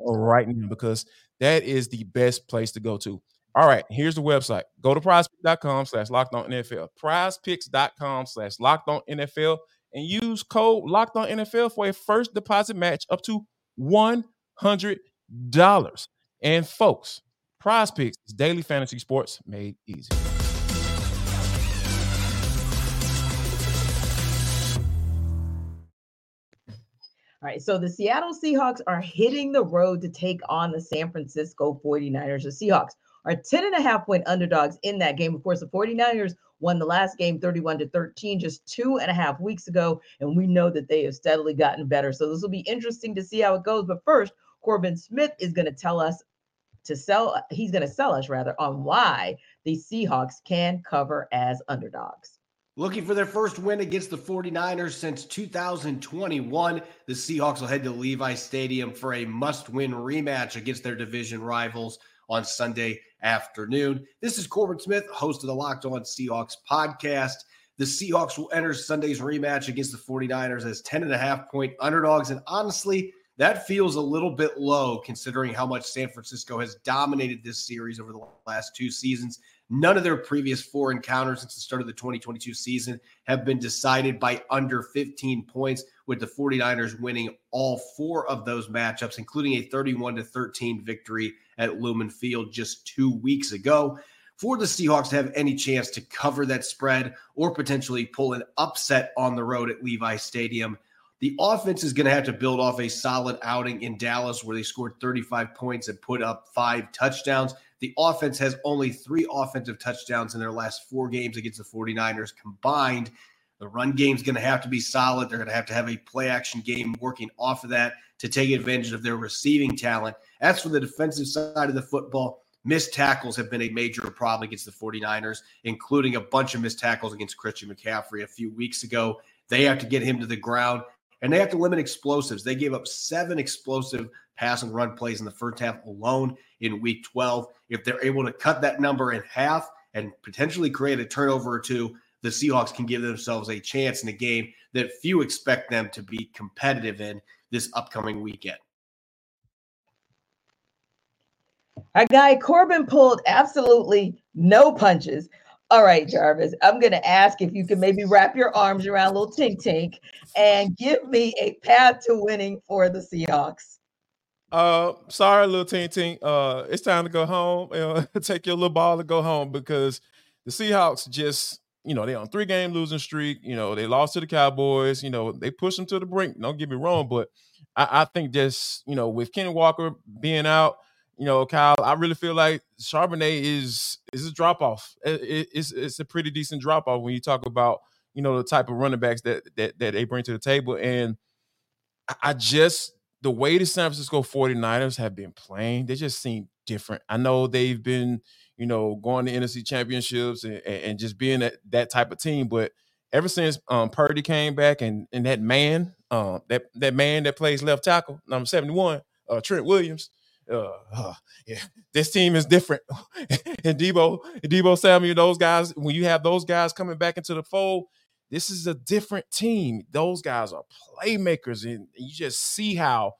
right now because that is the best place to go to. All right, here's the website. Go to prizepicks.com slash locked on NFL. Prizepicks.com slash locked on NFL and use code locked on N F L for a first deposit match up to one hundred dollars. And folks, Prize Picks is daily fantasy sports made easy. All right, so the Seattle Seahawks are hitting the road to take on the San Francisco forty-niners. The Seahawks are ten and a half point underdogs in that game. Of course, the forty-niners won the last game thirty-one to thirteen just two and a half weeks ago, and we know that they have steadily gotten better. So this will be interesting to see how it goes. But first, Corbin Smith is going to tell us to sell. He's going to sell us rather on why the Seahawks can cover as underdogs. Looking for their first win against the forty-niners since two thousand twenty-one, the Seahawks will head to Levi Stadium for a must-win rematch against their division rivals on Sunday afternoon. This is Corbin Smith, host of the Locked On Seahawks podcast. The Seahawks will enter Sunday's rematch against the forty-niners as ten and a half point underdogs, and honestly, that feels a little bit low considering how much San Francisco has dominated this series over the last two seasons. None of their previous four encounters since the start of the twenty twenty-two season have been decided by under fifteen points, with the forty-niners winning all four of those matchups, including a thirty-one to thirteen victory at Lumen Field just two weeks ago. For the Seahawks to have any chance to cover that spread or potentially pull an upset on the road at Levi Stadium, the offense is going to have to build off a solid outing in Dallas where they scored thirty-five points and put up five touchdowns. The offense has only three offensive touchdowns in their last four games against the forty-niners combined. The run game is going to have to be solid. They're going to have to have a play-action game working off of that to take advantage of their receiving talent. As for the defensive side of the football, missed tackles have been a major problem against the forty-niners, including a bunch of missed tackles against Christian McCaffrey a few weeks ago. They have to get him to the ground, and they have to limit explosives. They gave up seven explosive pass and run plays in the first half alone in week twelve. If they're able to cut that number in half and potentially create a turnover or two, the Seahawks can give themselves a chance in a game that few expect them to be competitive in this upcoming weekend. Our guy Corbin pulled absolutely no punches. All right, Jarvis, I'm going to ask if you can maybe wrap your arms around little Tink Tink and give me a path to winning for the Seahawks. Uh, sorry, little Tink Tink. Uh, it's time to go home. Uh, take your little ball and go home because the Seahawks just, you know, they're on three-game losing streak. You know, they lost to the Cowboys. You know, they pushed them to the brink. Don't get me wrong, but I, I think just, you know, with Kenny Walker being out, you know, Kyle, I really feel like Charbonnet is is a drop-off. It, it's it's a pretty decent drop-off when you talk about, you know, the type of running backs that, that that they bring to the table. And I just, the way the San Francisco forty-niners have been playing, they just seem different. I know they've been, you know, going to N F C championships and, and just being that, that type of team. But ever since um, Purdy came back and and that man, um, that, that man that plays left tackle, number seventy-one, uh, Trent Williams, Uh, uh, yeah, this team is different. And Deebo, Deebo Samuel, those guys, when you have those guys coming back into the fold, this is a different team. Those guys are playmakers, and you just see how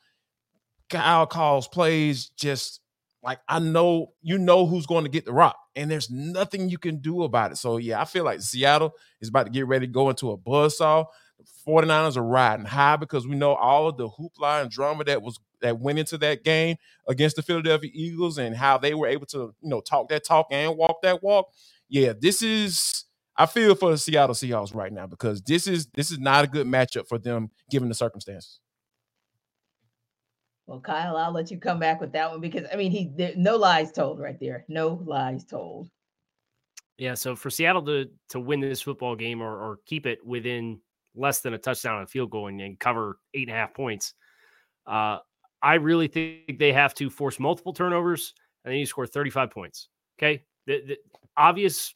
Kyle calls plays. Just like, I know, you know who's going to get the rock, and there's nothing you can do about it. So, yeah, I feel like Seattle is about to get ready to go into a buzzsaw. The forty-niners are riding high because we know all of the hoopla and drama that was that went into that game against the Philadelphia Eagles and how they were able to, you know, talk that talk and walk that walk. Yeah, this is, I feel for the Seattle Seahawks right now because this is this is not a good matchup for them given the circumstances. Well, Kyle, I'll let you come back with that one because, I mean, he there, no lies told right there. No lies told. Yeah, so for Seattle to to win this football game or, or keep it within less than a touchdown and a field goal and, and cover eight and a half points, uh, I really think they have to force multiple turnovers and then you score thirty-five points. Okay. The, the obvious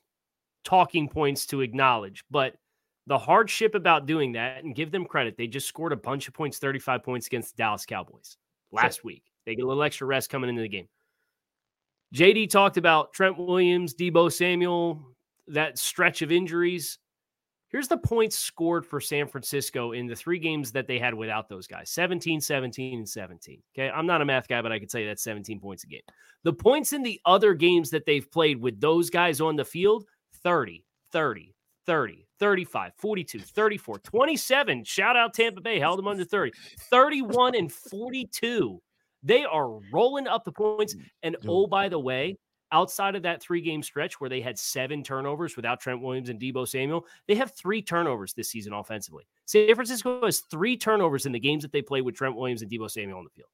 talking points to acknowledge, but the hardship about doing that, and give them credit, they just scored a bunch of points, thirty-five points against the Dallas Cowboys last sure. week. They get a little extra rest coming into the game. J D talked about Trent Williams, Deebo Samuel, that stretch of injuries. Here's the points scored for San Francisco in the three games that they had without those guys, seventeen, seventeen, and seventeen. Okay, I'm not a math guy, but I can tell you that's seventeen points a game. The points in the other games that they've played with those guys on the field, thirty, thirty, thirty, thirty-five, forty-two, thirty-four, twenty-seven. Shout out Tampa Bay, held them under thirty. thirty-one and forty-two. They are rolling up the points. And oh, by the way, outside of that three-game stretch where they had seven turnovers without Trent Williams and Deebo Samuel, they have three turnovers this season offensively. San Francisco has three turnovers in the games that they play with Trent Williams and Deebo Samuel on the field.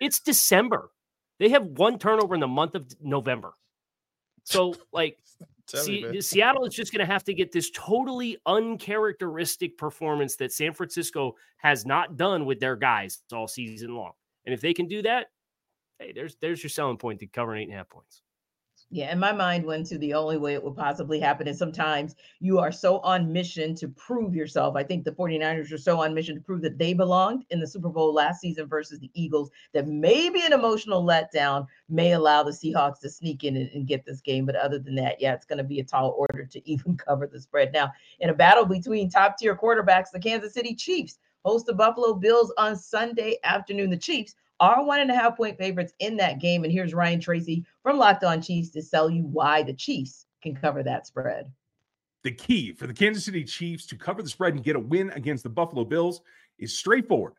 It's December. They have one turnover in the month of November. So, like, see, me, Seattle is just going to have to get this totally uncharacteristic performance that San Francisco has not done with their guys all season long. And if they can do that, hey, there's there's your selling point to cover eight and a half points. Yeah, and my mind went to the only way it would possibly happen. And sometimes you are so on mission to prove yourself. I think the 49ers are so on mission to prove that they belonged in the Super Bowl last season versus the Eagles that maybe an emotional letdown may allow the Seahawks to sneak in and, and get this game. But other than that, yeah, it's going to be a tall order to even cover the spread. Now, in a battle between top-tier quarterbacks, the Kansas City Chiefs host the Buffalo Bills on Sunday afternoon. The Chiefs are one and a half point favorites in that game. And here's Ryan Tracy from Locked On Chiefs to sell you why the Chiefs can cover that spread. The key for the Kansas City Chiefs to cover the spread and get a win against the Buffalo Bills is straightforward.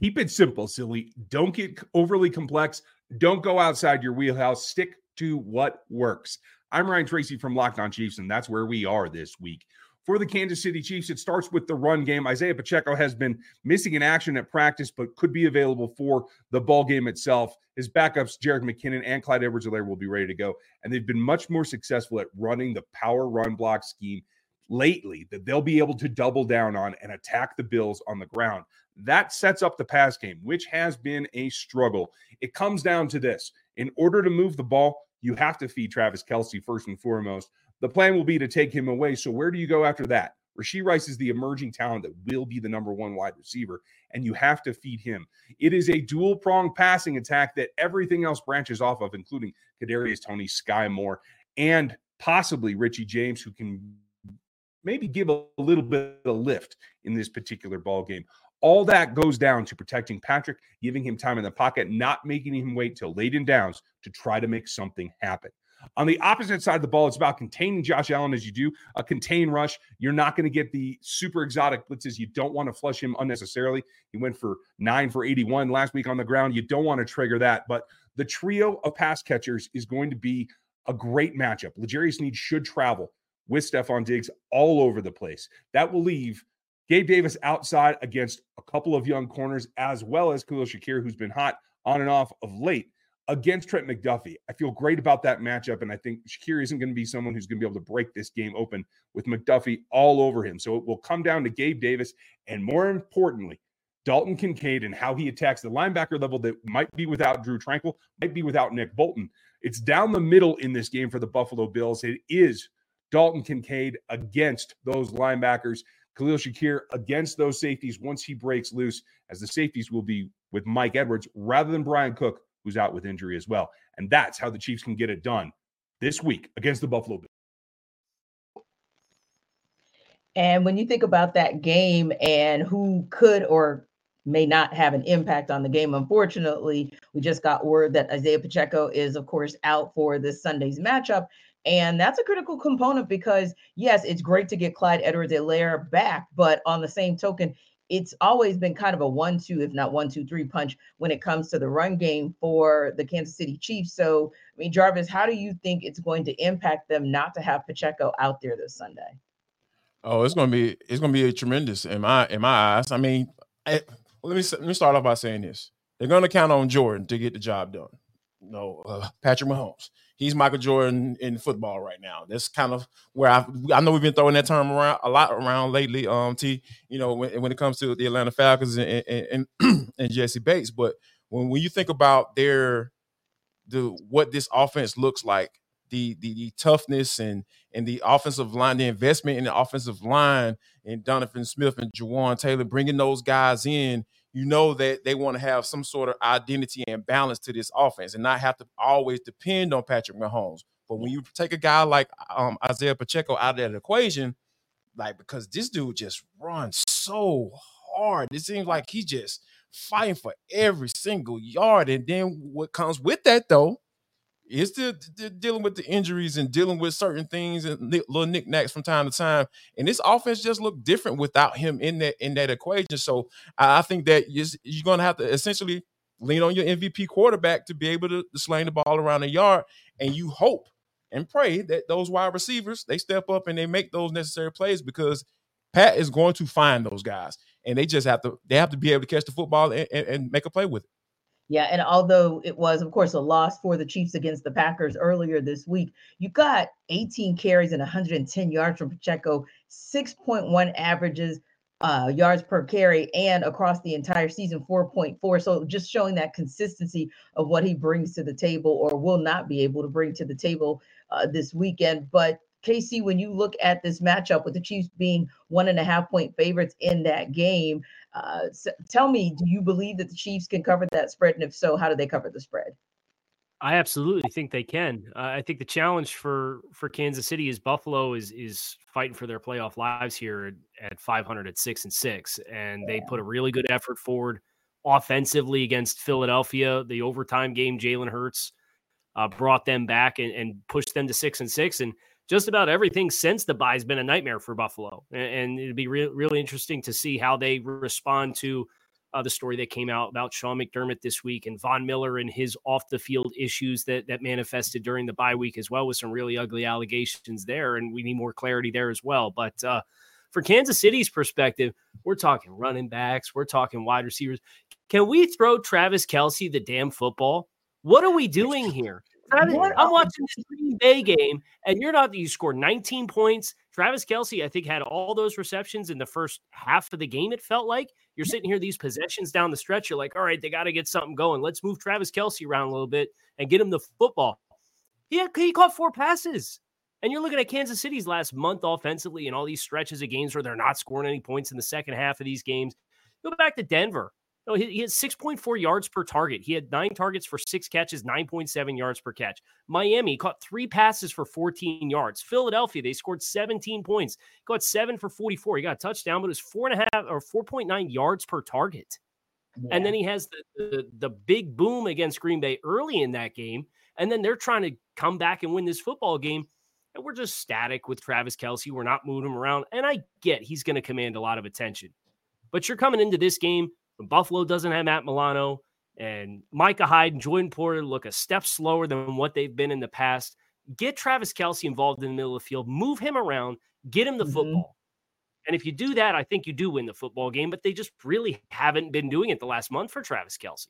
Keep it simple, silly. Don't get overly complex. Don't go outside your wheelhouse. Stick to what works. I'm Ryan Tracy from Locked On Chiefs, and that's where we are this week. For the Kansas City Chiefs, it starts with the run game. Isaiah Pacheco has been missing in action at practice, but could be available for the ball game itself. His backups, Jerick McKinnon and Clyde Edwards-Helaire, will be ready to go. And they've been much more successful at running the power run block scheme lately that they'll be able to double down on and attack the Bills on the ground. That sets up the pass game, which has been a struggle. It comes down to this. In order to move the ball, you have to feed Travis Kelce first and foremost. The plan will be to take him away. So where do you go after that? Rashee Rice is the emerging talent that will be the number one wide receiver, and you have to feed him. It is a dual-pronged passing attack that everything else branches off of, including Kadarius Toney, Sky Moore, and possibly Richie James, who can maybe give a little bit of a lift in this particular ballgame. All that goes down to protecting Patrick, giving him time in the pocket, not making him wait till late in downs to try to make something happen. On the opposite side of the ball, it's about containing Josh Allen as you do a contain rush. You're not going to get the super exotic blitzes. You don't want to flush him unnecessarily. He went for nine for eighty-one last week on the ground. You don't want to trigger that. But the trio of pass catchers is going to be a great matchup. L'Jarius Sneed should travel with Stephon Diggs all over the place. That will leave Gabe Davis outside against a couple of young corners, as well as Khalil Shakir, who's been hot on and off of late, against Trent McDuffie. I feel great about that matchup, and I think Shakir isn't going to be someone who's going to be able to break this game open with McDuffie all over him. So it will come down to Gabe Davis, and more importantly, Dalton Kincaid and how he attacks the linebacker level that might be without Drew Tranquil, might be without Nick Bolton. It's down the middle in this game for the Buffalo Bills. It is Dalton Kincaid against those linebackers, Khalil Shakir against those safeties once he breaks loose, as the safeties will be with Mike Edwards rather than Brian Cook, who's out with injury as well. And that's how the Chiefs can get it done this week against the Buffalo Bills. And when you think about that game and who could or may not have an impact on the game, unfortunately, we just got word that Isaiah Pacheco is, of course, out for this Sunday's matchup. And that's a critical component because, yes, it's great to get Clyde Edwards-Helaire back, but on the same token, it's always been kind of a one two, if not one two, three punch when it comes to the run game for the Kansas City Chiefs. So, I mean, Jarvis, how do you think it's going to impact them not to have Pacheco out there this Sunday? Oh, it's going to be it's going to be a tremendous in my in my eyes. I mean, I, let me let me start off by saying this: they're going to count on Jordan to get the job done. You know, uh, Patrick Mahomes. He's Michael Jordan in football right now. That's kind of where I I know we've been throwing that term around a lot around lately. Um, T, you know, when, when it comes to the Atlanta Falcons and and, and, and Jesse Bates, but when, when you think about their the what this offense looks like, the the, the toughness and and the offensive line, the investment in the offensive line, and Donovan Smith and Juwan Taylor bringing those guys in. You know that they want to have some sort of identity and balance to this offense and not have to always depend on Patrick Mahomes. But when you take a guy like um, Isaiah Pacheco out of that equation, like, because this dude just runs so hard. It seems like he just fighting for every single yard. And then what comes with that, though, is still dealing with the injuries and dealing with certain things and little knickknacks from time to time. And this offense just looked different without him in that in that equation. So I think that you're going to have to essentially lean on your M V P quarterback to be able to sling the ball around the yard. And you hope and pray that those wide receivers, they step up and they make those necessary plays, because Pat is going to find those guys. And they just have to they have to be able to catch the football and, and, and make a play with it. Yeah, and although it was, of course, a loss for the Chiefs against the Packers earlier this week, you got eighteen carries and one hundred ten yards from Pacheco, six point one averages, uh, yards per carry, and across the entire season, four point four. So just showing that consistency of what he brings to the table, or will not be able to bring to the table uh, this weekend. But K C, when you look at this matchup with the Chiefs being one and a half point favorites in that game, uh, so tell me, do you believe that the Chiefs can cover that spread? And if so, how do they cover the spread? I absolutely think they can. Uh, I think the challenge for, for Kansas City is Buffalo is, is fighting for their playoff lives here at, at five hundred at six and six. And yeah. They put a really good effort forward offensively against Philadelphia. The overtime game, Jalen Hurts uh, brought them back and, and pushed them to six and six. And just about everything since the bye has been a nightmare for Buffalo. And it'd be re- really interesting to see how they respond to uh, the story that came out about Sean McDermott this week, and Von Miller and his off-the-field issues that that manifested during the bye week as well, with some really ugly allegations there. And we need more clarity there as well. But uh, for Kansas City's perspective, we're talking running backs. We're talking wide receivers. Can we throw Travis Kelce the damn football? What are we doing here? I'm watching this Green Bay game, and you're not, you scored nineteen points. Travis Kelce, I think, had all those receptions in the first half of the game, it felt like. You're sitting here, these possessions down the stretch, you're like, all right, they got to get something going. Let's move Travis Kelce around a little bit and get him the football. He, had, he caught four passes. And you're looking at Kansas City's last month offensively and all these stretches of games where they're not scoring any points in the second half of these games. Go back to Denver. No, he had six point four yards per target. He had nine targets for six catches, nine point seven yards per catch. Miami caught three passes for fourteen yards. Philadelphia, they scored seventeen points. He caught seven for forty-four. He got a touchdown, but it was four and a half or four point nine yards per target. Yeah. And then he has the, the, the big boom against Green Bay early in that game. And then they're trying to come back and win this football game. And we're just static with Travis Kelce. We're not moving him around. And I get he's going to command a lot of attention. But you're coming into this game, Buffalo doesn't have Matt Milano, and Micah Hyde and Jordan Porter look a step slower than what they've been in the past. Get Travis Kelce involved in the middle of the field, move him around, get him the mm-hmm. football. And if you do that, I think you do win the football game, but they just really haven't been doing it the last month for Travis Kelce.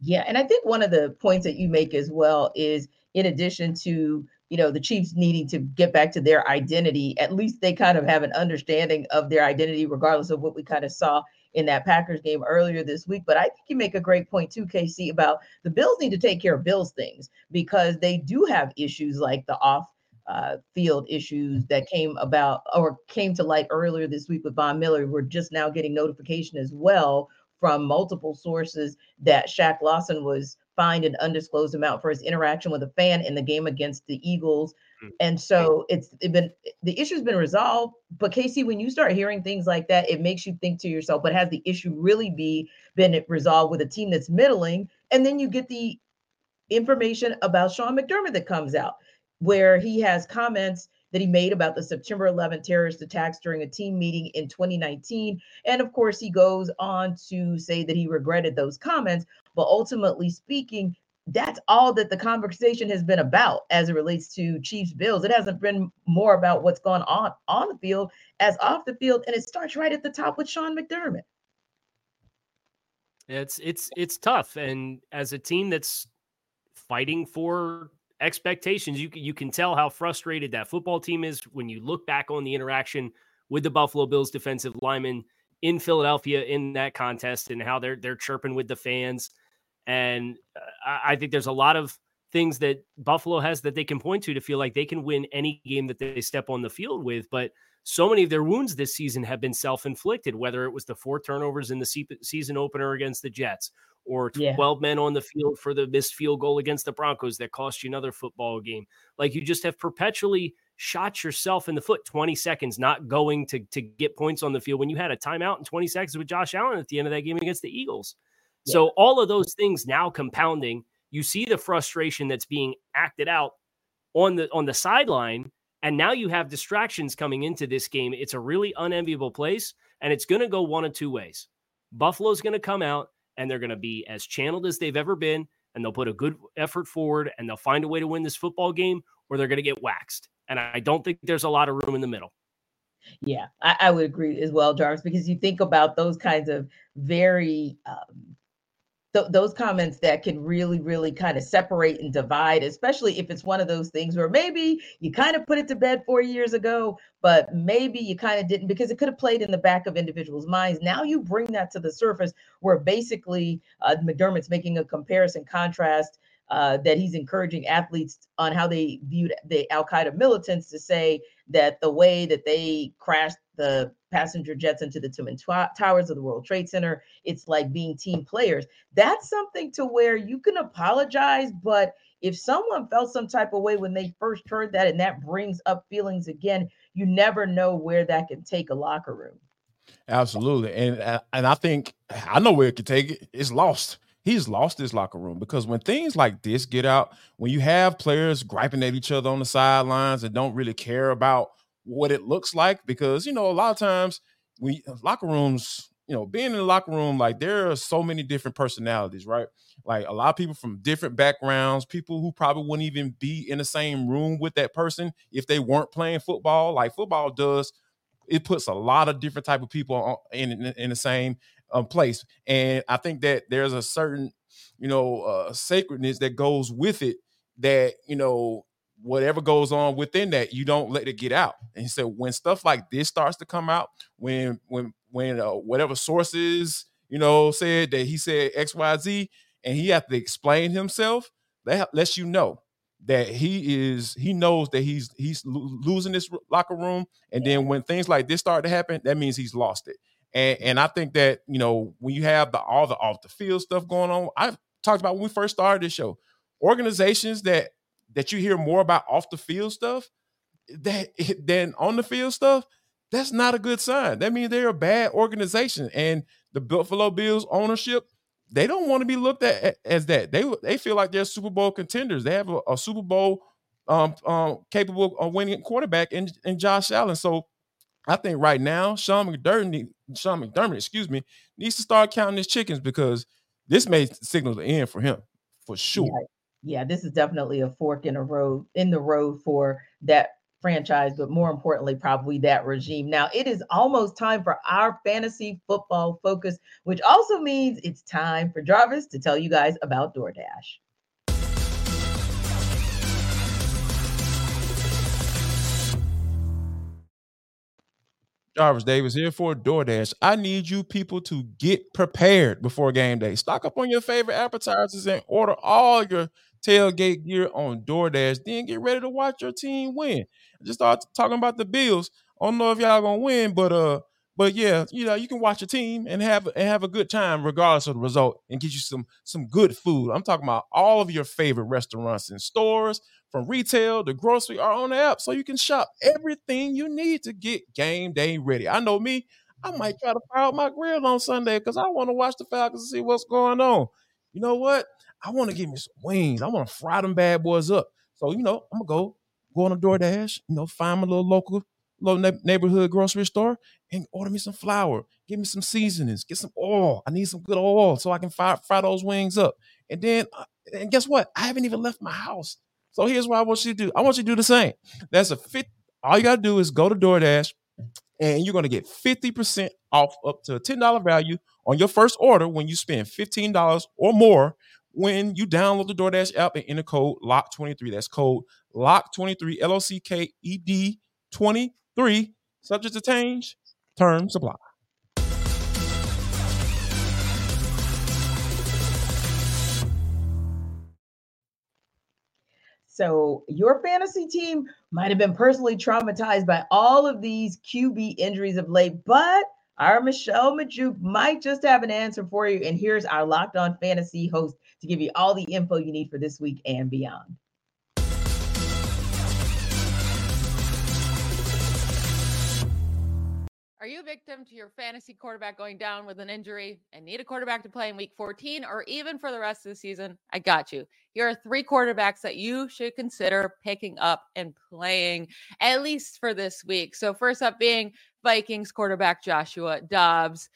Yeah. And I think one of the points that you make as well is, in addition to, you know, the Chiefs needing to get back to their identity, at least they kind of have an understanding of their identity, regardless of what we kind of saw in that Packers game earlier this week. But I think you make a great point too, K C, about the Bills need to take care of Bills things, because they do have issues like the off uh, field issues that came about or came to light earlier this week with Von Miller. We're just now getting notification as well from multiple sources that Shaq Lawson was fined an undisclosed amount for his interaction with a fan in the game against the Eagles. And so it's it been the issue's been resolved. But K C, when you start hearing things like that, it makes you think to yourself, but has the issue really be been resolved with a team that's middling? And then you get the information about Sean McDermott that comes out, where he has comments that he made about the September eleventh terrorist attacks during a team meeting in twenty nineteen. And of course, he goes on to say that he regretted those comments. But ultimately speaking, that's all that the conversation has been about as it relates to Chiefs Bills. It hasn't been more about what's gone on on the field as off the field. And it starts right at the top with Sean McDermott. It's, it's, it's tough. And as a team that's fighting for expectations, you you can tell how frustrated that football team is when you look back on the interaction with the Buffalo Bills defensive linemen in Philadelphia in that contest, and how they're, they're chirping with the fans. And I think there's a lot of things that Buffalo has that they can point to to feel like they can win any game that they step on the field with. But so many of their wounds this season have been self-inflicted, whether it was the four turnovers in the season opener against the Jets, or twelve yeah. men on the field for the missed field goal against the Broncos that cost you another football game. Like, you just have perpetually shot yourself in the foot. twenty seconds not going to, to get points on the field when you had a timeout and twenty seconds with Josh Allen at the end of that game against the Eagles. Yeah. So all of those things now compounding, you see the frustration that's being acted out on the on the sideline, and now you have distractions coming into this game. It's a really unenviable place, and it's going to go one of two ways. Buffalo's going to come out, and they're going to be as channeled as they've ever been, and they'll put a good effort forward, and they'll find a way to win this football game, or they're going to get waxed. And I don't think there's a lot of room in the middle. Yeah, I, I would agree as well, Jarvis, because you think about those kinds of very um, th- those comments that can really, really kind of separate and divide, especially if it's one of those things where maybe you kind of put it to bed four years ago, but maybe you kind of didn't because it could have played in the back of individuals' minds. Now you bring that to the surface where basically uh, McDermott's making a comparison contrast Uh, that he's encouraging athletes on how they viewed the al-Qaeda militants to say that the way that they crashed the passenger jets into the twin to- towers of the World Trade Center, it's like being team players. That's something to where you can apologize, but if someone felt some type of way when they first heard that and that brings up feelings again, you never know where that can take a locker room. Absolutely. And, and I think, I know where it could take it. It's lost. He's lost his locker room because when things like this get out, when you have players griping at each other on the sidelines and don't really care about what it looks like, because, you know, a lot of times we locker rooms, you know, being in the locker room, like there are so many different personalities, right? Like a lot of people from different backgrounds, people who probably wouldn't even be in the same room with that person if they weren't playing football, like football does. It puts a lot of different type of people in, in, in the same um, place. And I think that there's a certain, you know, uh, sacredness that goes with it that, you know, whatever goes on within that, you don't let it get out. And so when stuff like this starts to come out, when, when, when uh, whatever sources, you know, said that he said X, Y, Z, and he has to explain himself, that lets you know that he is, he knows that he's he's losing this locker room. And then when things like this start to happen, that means he's lost it. And and I think that, you know, when you have the all the off the field stuff going on, I talked about when we first started this show, organizations that that you hear more about off the field stuff that than on the field stuff, that's not a good sign. That means they're a bad organization. And the Buffalo Bills ownership, they don't want to be looked at as that. They they feel like they're Super Bowl contenders. They have a, a Super Bowl um, um, capable of winning quarterback in, in Josh Allen. So I think right now, Sean McDermott, Sean McDermott, excuse me, needs to start counting his chickens because this may signal the end for him for sure. Yeah, yeah, this is definitely a fork in a road in the road for that franchise, but more importantly, probably that regime. Now it is almost time for our fantasy football focus, which also means it's time for Jarvis to tell you guys about DoorDash. Jarvis Davis here for DoorDash. I need you people to get prepared before game day. Stock up on your favorite appetizers and order all your tailgate gear on DoorDash. Then get ready to watch your team win. I just started talking about the Bills. I don't know if y'all gonna win, but uh, but yeah, you know you can watch your team and have and have a good time regardless of the result, and get you some some good food. I'm talking about all of your favorite restaurants and stores. From retail to grocery are on the app, so you can shop everything you need to get game day ready. I know me, I might try to fire up my grill on Sunday because I want to watch the Falcons and see what's going on. You know what? I want to give me some wings. I want to fry them bad boys up. So, you know, I'm going to go go on a DoorDash, you know, find my little local, little neighborhood grocery store and order me some flour. Give me some seasonings. Get some oil. I need some good oil so I can fry, fry those wings up. And then, and guess what? I haven't even left my house. So here's what I want you to do. I want you to do the same. That's a fit. All you got to do is go to DoorDash and you're going to get fifty percent off up to a ten dollars value on your first order when you spend fifteen dollars or more when you download the DoorDash app and enter code L O C K twenty-three. That's code L O C K twenty-three, L O C K E D twenty-three, subject to change, term supply. So your fantasy team might have been personally traumatized by all of these Q B injuries of late, but our Michelle Majuk might just have an answer for you. And here's our Locked On Fantasy host to give you all the info you need for this week and beyond. Are you a victim to your fantasy quarterback going down with an injury and need a quarterback to play in week fourteen or even for the rest of the season? I got you. Here are three quarterbacks that you should consider picking up and playing, at least for this week. So first up being Vikings quarterback Joshua Dobbs.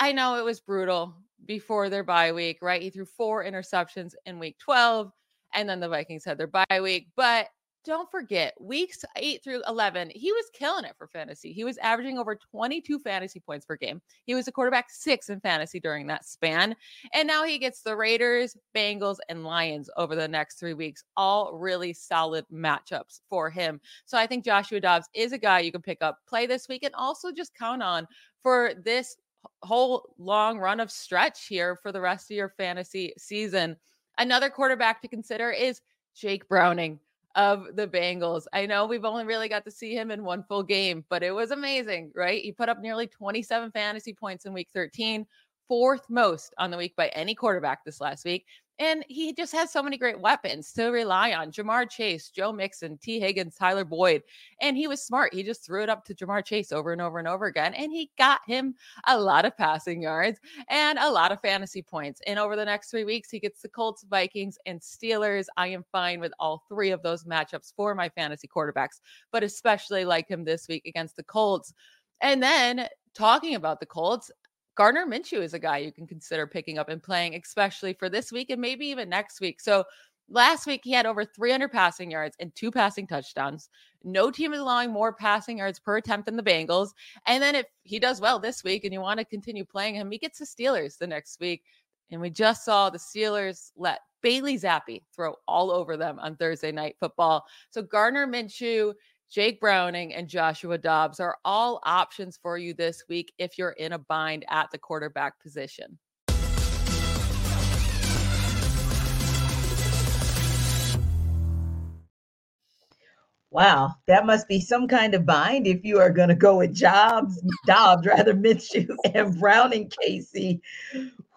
I know it was brutal before their bye week, right? He threw four interceptions in week twelve, and then the Vikings had their bye week. But don't forget, weeks eight through eleven, he was killing it for fantasy. He was averaging over twenty-two fantasy points per game. He was a quarterback six in fantasy during that span. And now he gets the Raiders, Bengals, and Lions over the next three weeks. All really solid matchups for him. So I think Joshua Dobbs is a guy you can pick up, play this week, and also just count on for this whole long run of stretch here for the rest of your fantasy season. Another quarterback to consider is Jake Browning of the Bengals. I know we've only really got to see him in one full game, but it was amazing, right? He put up nearly twenty-seven fantasy points in week thirteen, fourth most on the week by any quarterback this last week. And he just has so many great weapons to rely on. Jamar Chase, Joe Mixon, T. Higgins, Tyler Boyd. And he was smart. He just threw it up to Jamar Chase over and over and over again. And he got him a lot of passing yards and a lot of fantasy points. And over the next three weeks, he gets the Colts, Vikings, and Steelers. I am fine with all three of those matchups for my fantasy quarterbacks, but especially like him this week against the Colts. And then talking about the Colts, Gardner Minshew is a guy you can consider picking up and playing, especially for this week and maybe even next week. So last week, he had over three hundred passing yards and two passing touchdowns. No team is allowing more passing yards per attempt than the Bengals. And then if he does well this week and you want to continue playing him, he gets the Steelers the next week. And we just saw the Steelers let Bailey Zappi throw all over them on Thursday Night Football. So Gardner Minshew, Jake Browning, and Joshua Dobbs are all options for you this week if you're in a bind at the quarterback position. Wow, that must be some kind of bind if you are going to go with Jobs, Dobbs, rather Minshew, and Browning, Casey.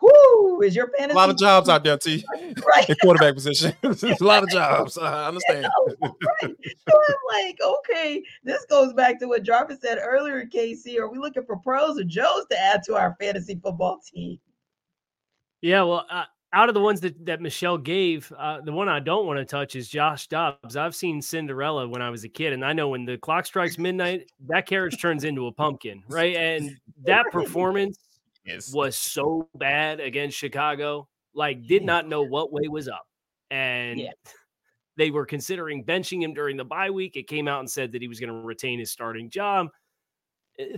Whoo, is your fantasy? A lot of jobs out there, T. Right. At quarterback position. A lot of jobs. I understand. You know, right. So I'm like, okay, this goes back to what Jarvis said earlier, Casey. Are we looking for pros or Joes to add to our fantasy football team? Yeah, well, uh, out of the ones that, that Michelle gave, uh, the one I don't want to touch is Josh Dobbs. I've seen Cinderella when I was a kid, and I know when the clock strikes midnight, that carriage turns into a pumpkin, right? And that performance Yes. was so bad against Chicago, like did not know what way was up. And yeah. they were considering benching him during the bye week. It came out and said that he was going to retain his starting job.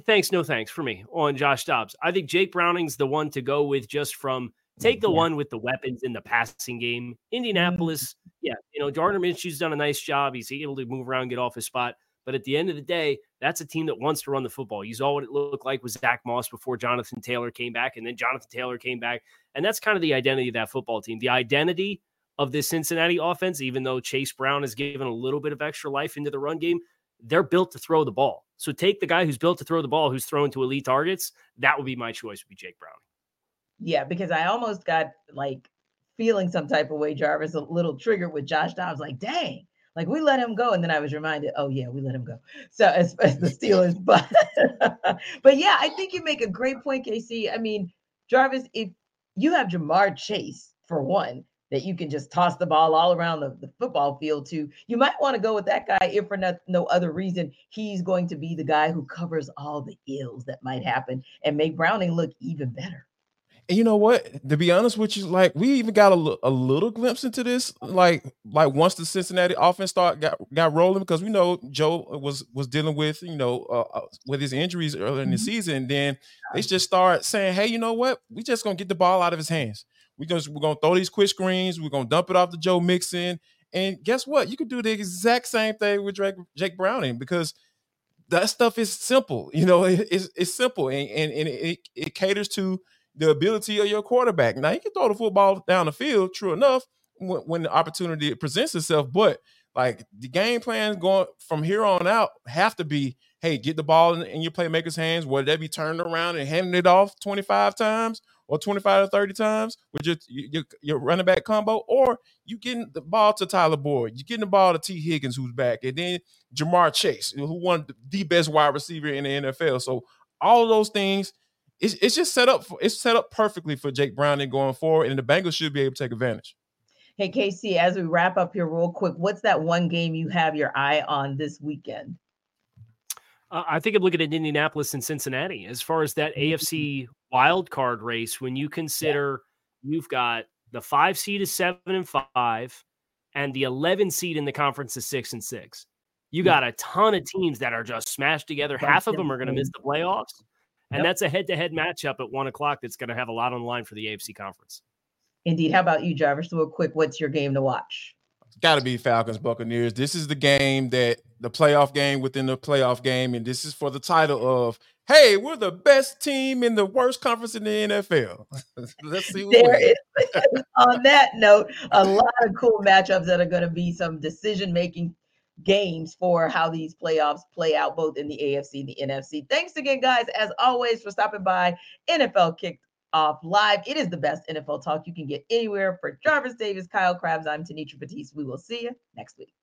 Thanks, no thanks for me on Josh Dobbs. I think Jake Browning's the one to go with just from take the yeah. one with the weapons in the passing game. Indianapolis, yeah, you know, Gardner Minshew's done a nice job. He's able to move around, get off his spot. But at the end of the day, that's a team that wants to run the football. You saw what it looked like with Zach Moss before Jonathan Taylor came back, and then Jonathan Taylor came back. And that's kind of the identity of that football team. The identity of this Cincinnati offense, even though Chase Brown has given a little bit of extra life into the run game, they're built to throw the ball. So take the guy who's built to throw the ball, who's thrown to elite targets. That would be my choice, would be Jake Brown. Yeah, because I almost got, like, feeling some type of way, Jarvis, a little triggered with Josh Dobbs. Like, dang. Like, we let him go. And then I was reminded, oh, yeah, we let him go. So as, as the Steelers. But, but, yeah, I think you make a great point, K C. I mean, Jarvis, if you have Jamar Chase, for one, that you can just toss the ball all around the, the football field to, you might want to go with that guy if for no, no other reason. He's going to be the guy who covers all the ills that might happen and make Browning look even better. And you know what? To be honest with you, like we even got a, a little glimpse into this, like like once the Cincinnati offense start got, got rolling, because we know Joe was was dealing with, you know, uh, with his injuries earlier in the mm-hmm. season. And then they just start saying, hey, you know what? We just going to get the ball out of his hands. We're going we're gonna throw these quick screens. We're going to dump it off to Joe Mixon. And guess what? You can do the exact same thing with Drake, Jake Browning, because that stuff is simple. You know, it, it's, it's simple and, and, and it, it caters to the ability of your quarterback. Now, you can throw the football down the field, true enough, when, when the opportunity presents itself. But, like, the game plan going from here on out have to be, hey, get the ball in, in your playmaker's hands, whether that be turned around and handing it off twenty-five times or twenty-five to thirty times with your, your, your running back combo, or you getting the ball to Tyler Boyd, you getting the ball to T. Higgins, who's back, and then Jamar Chase, who won the best wide receiver in the N F L. So all of those things. It's, it's just set up for, it's set up perfectly for Jake Brown and going forward, and the Bengals should be able to take advantage. Hey, K C, as we wrap up here real quick, what's that one game you have your eye on this weekend? Uh, I think I'm looking at Indianapolis and Cincinnati as far as that A F C wild card race. When you consider yeah. you've got the five seed is seven and five, and the eleven seed in the conference is six and six. You got a ton of teams that are just smashed together. Half of them are going to miss the playoffs. And yep. that's a head-to-head matchup at one o'clock that's going to have a lot on the line for the A F C conference. Indeed. How about you, Jarvis? Real quick, what's your game to watch? It's got to be Falcons Buccaneers. This is the game that the playoff game within the playoff game, and this is for the title of, hey, we're the best team in the worst conference in the N F L. Let's see what there is. On that note, a lot of cool matchups that are going to be some decision-making games for how these playoffs play out, both in the A F C and the N F C. Thanks again, guys, as always, for stopping by N F L Kickoff Live. It is the best N F L talk you can get anywhere. For Jarvis Davis, Kyle Krabs, I'm Tanitra Batiste. We will see you next week.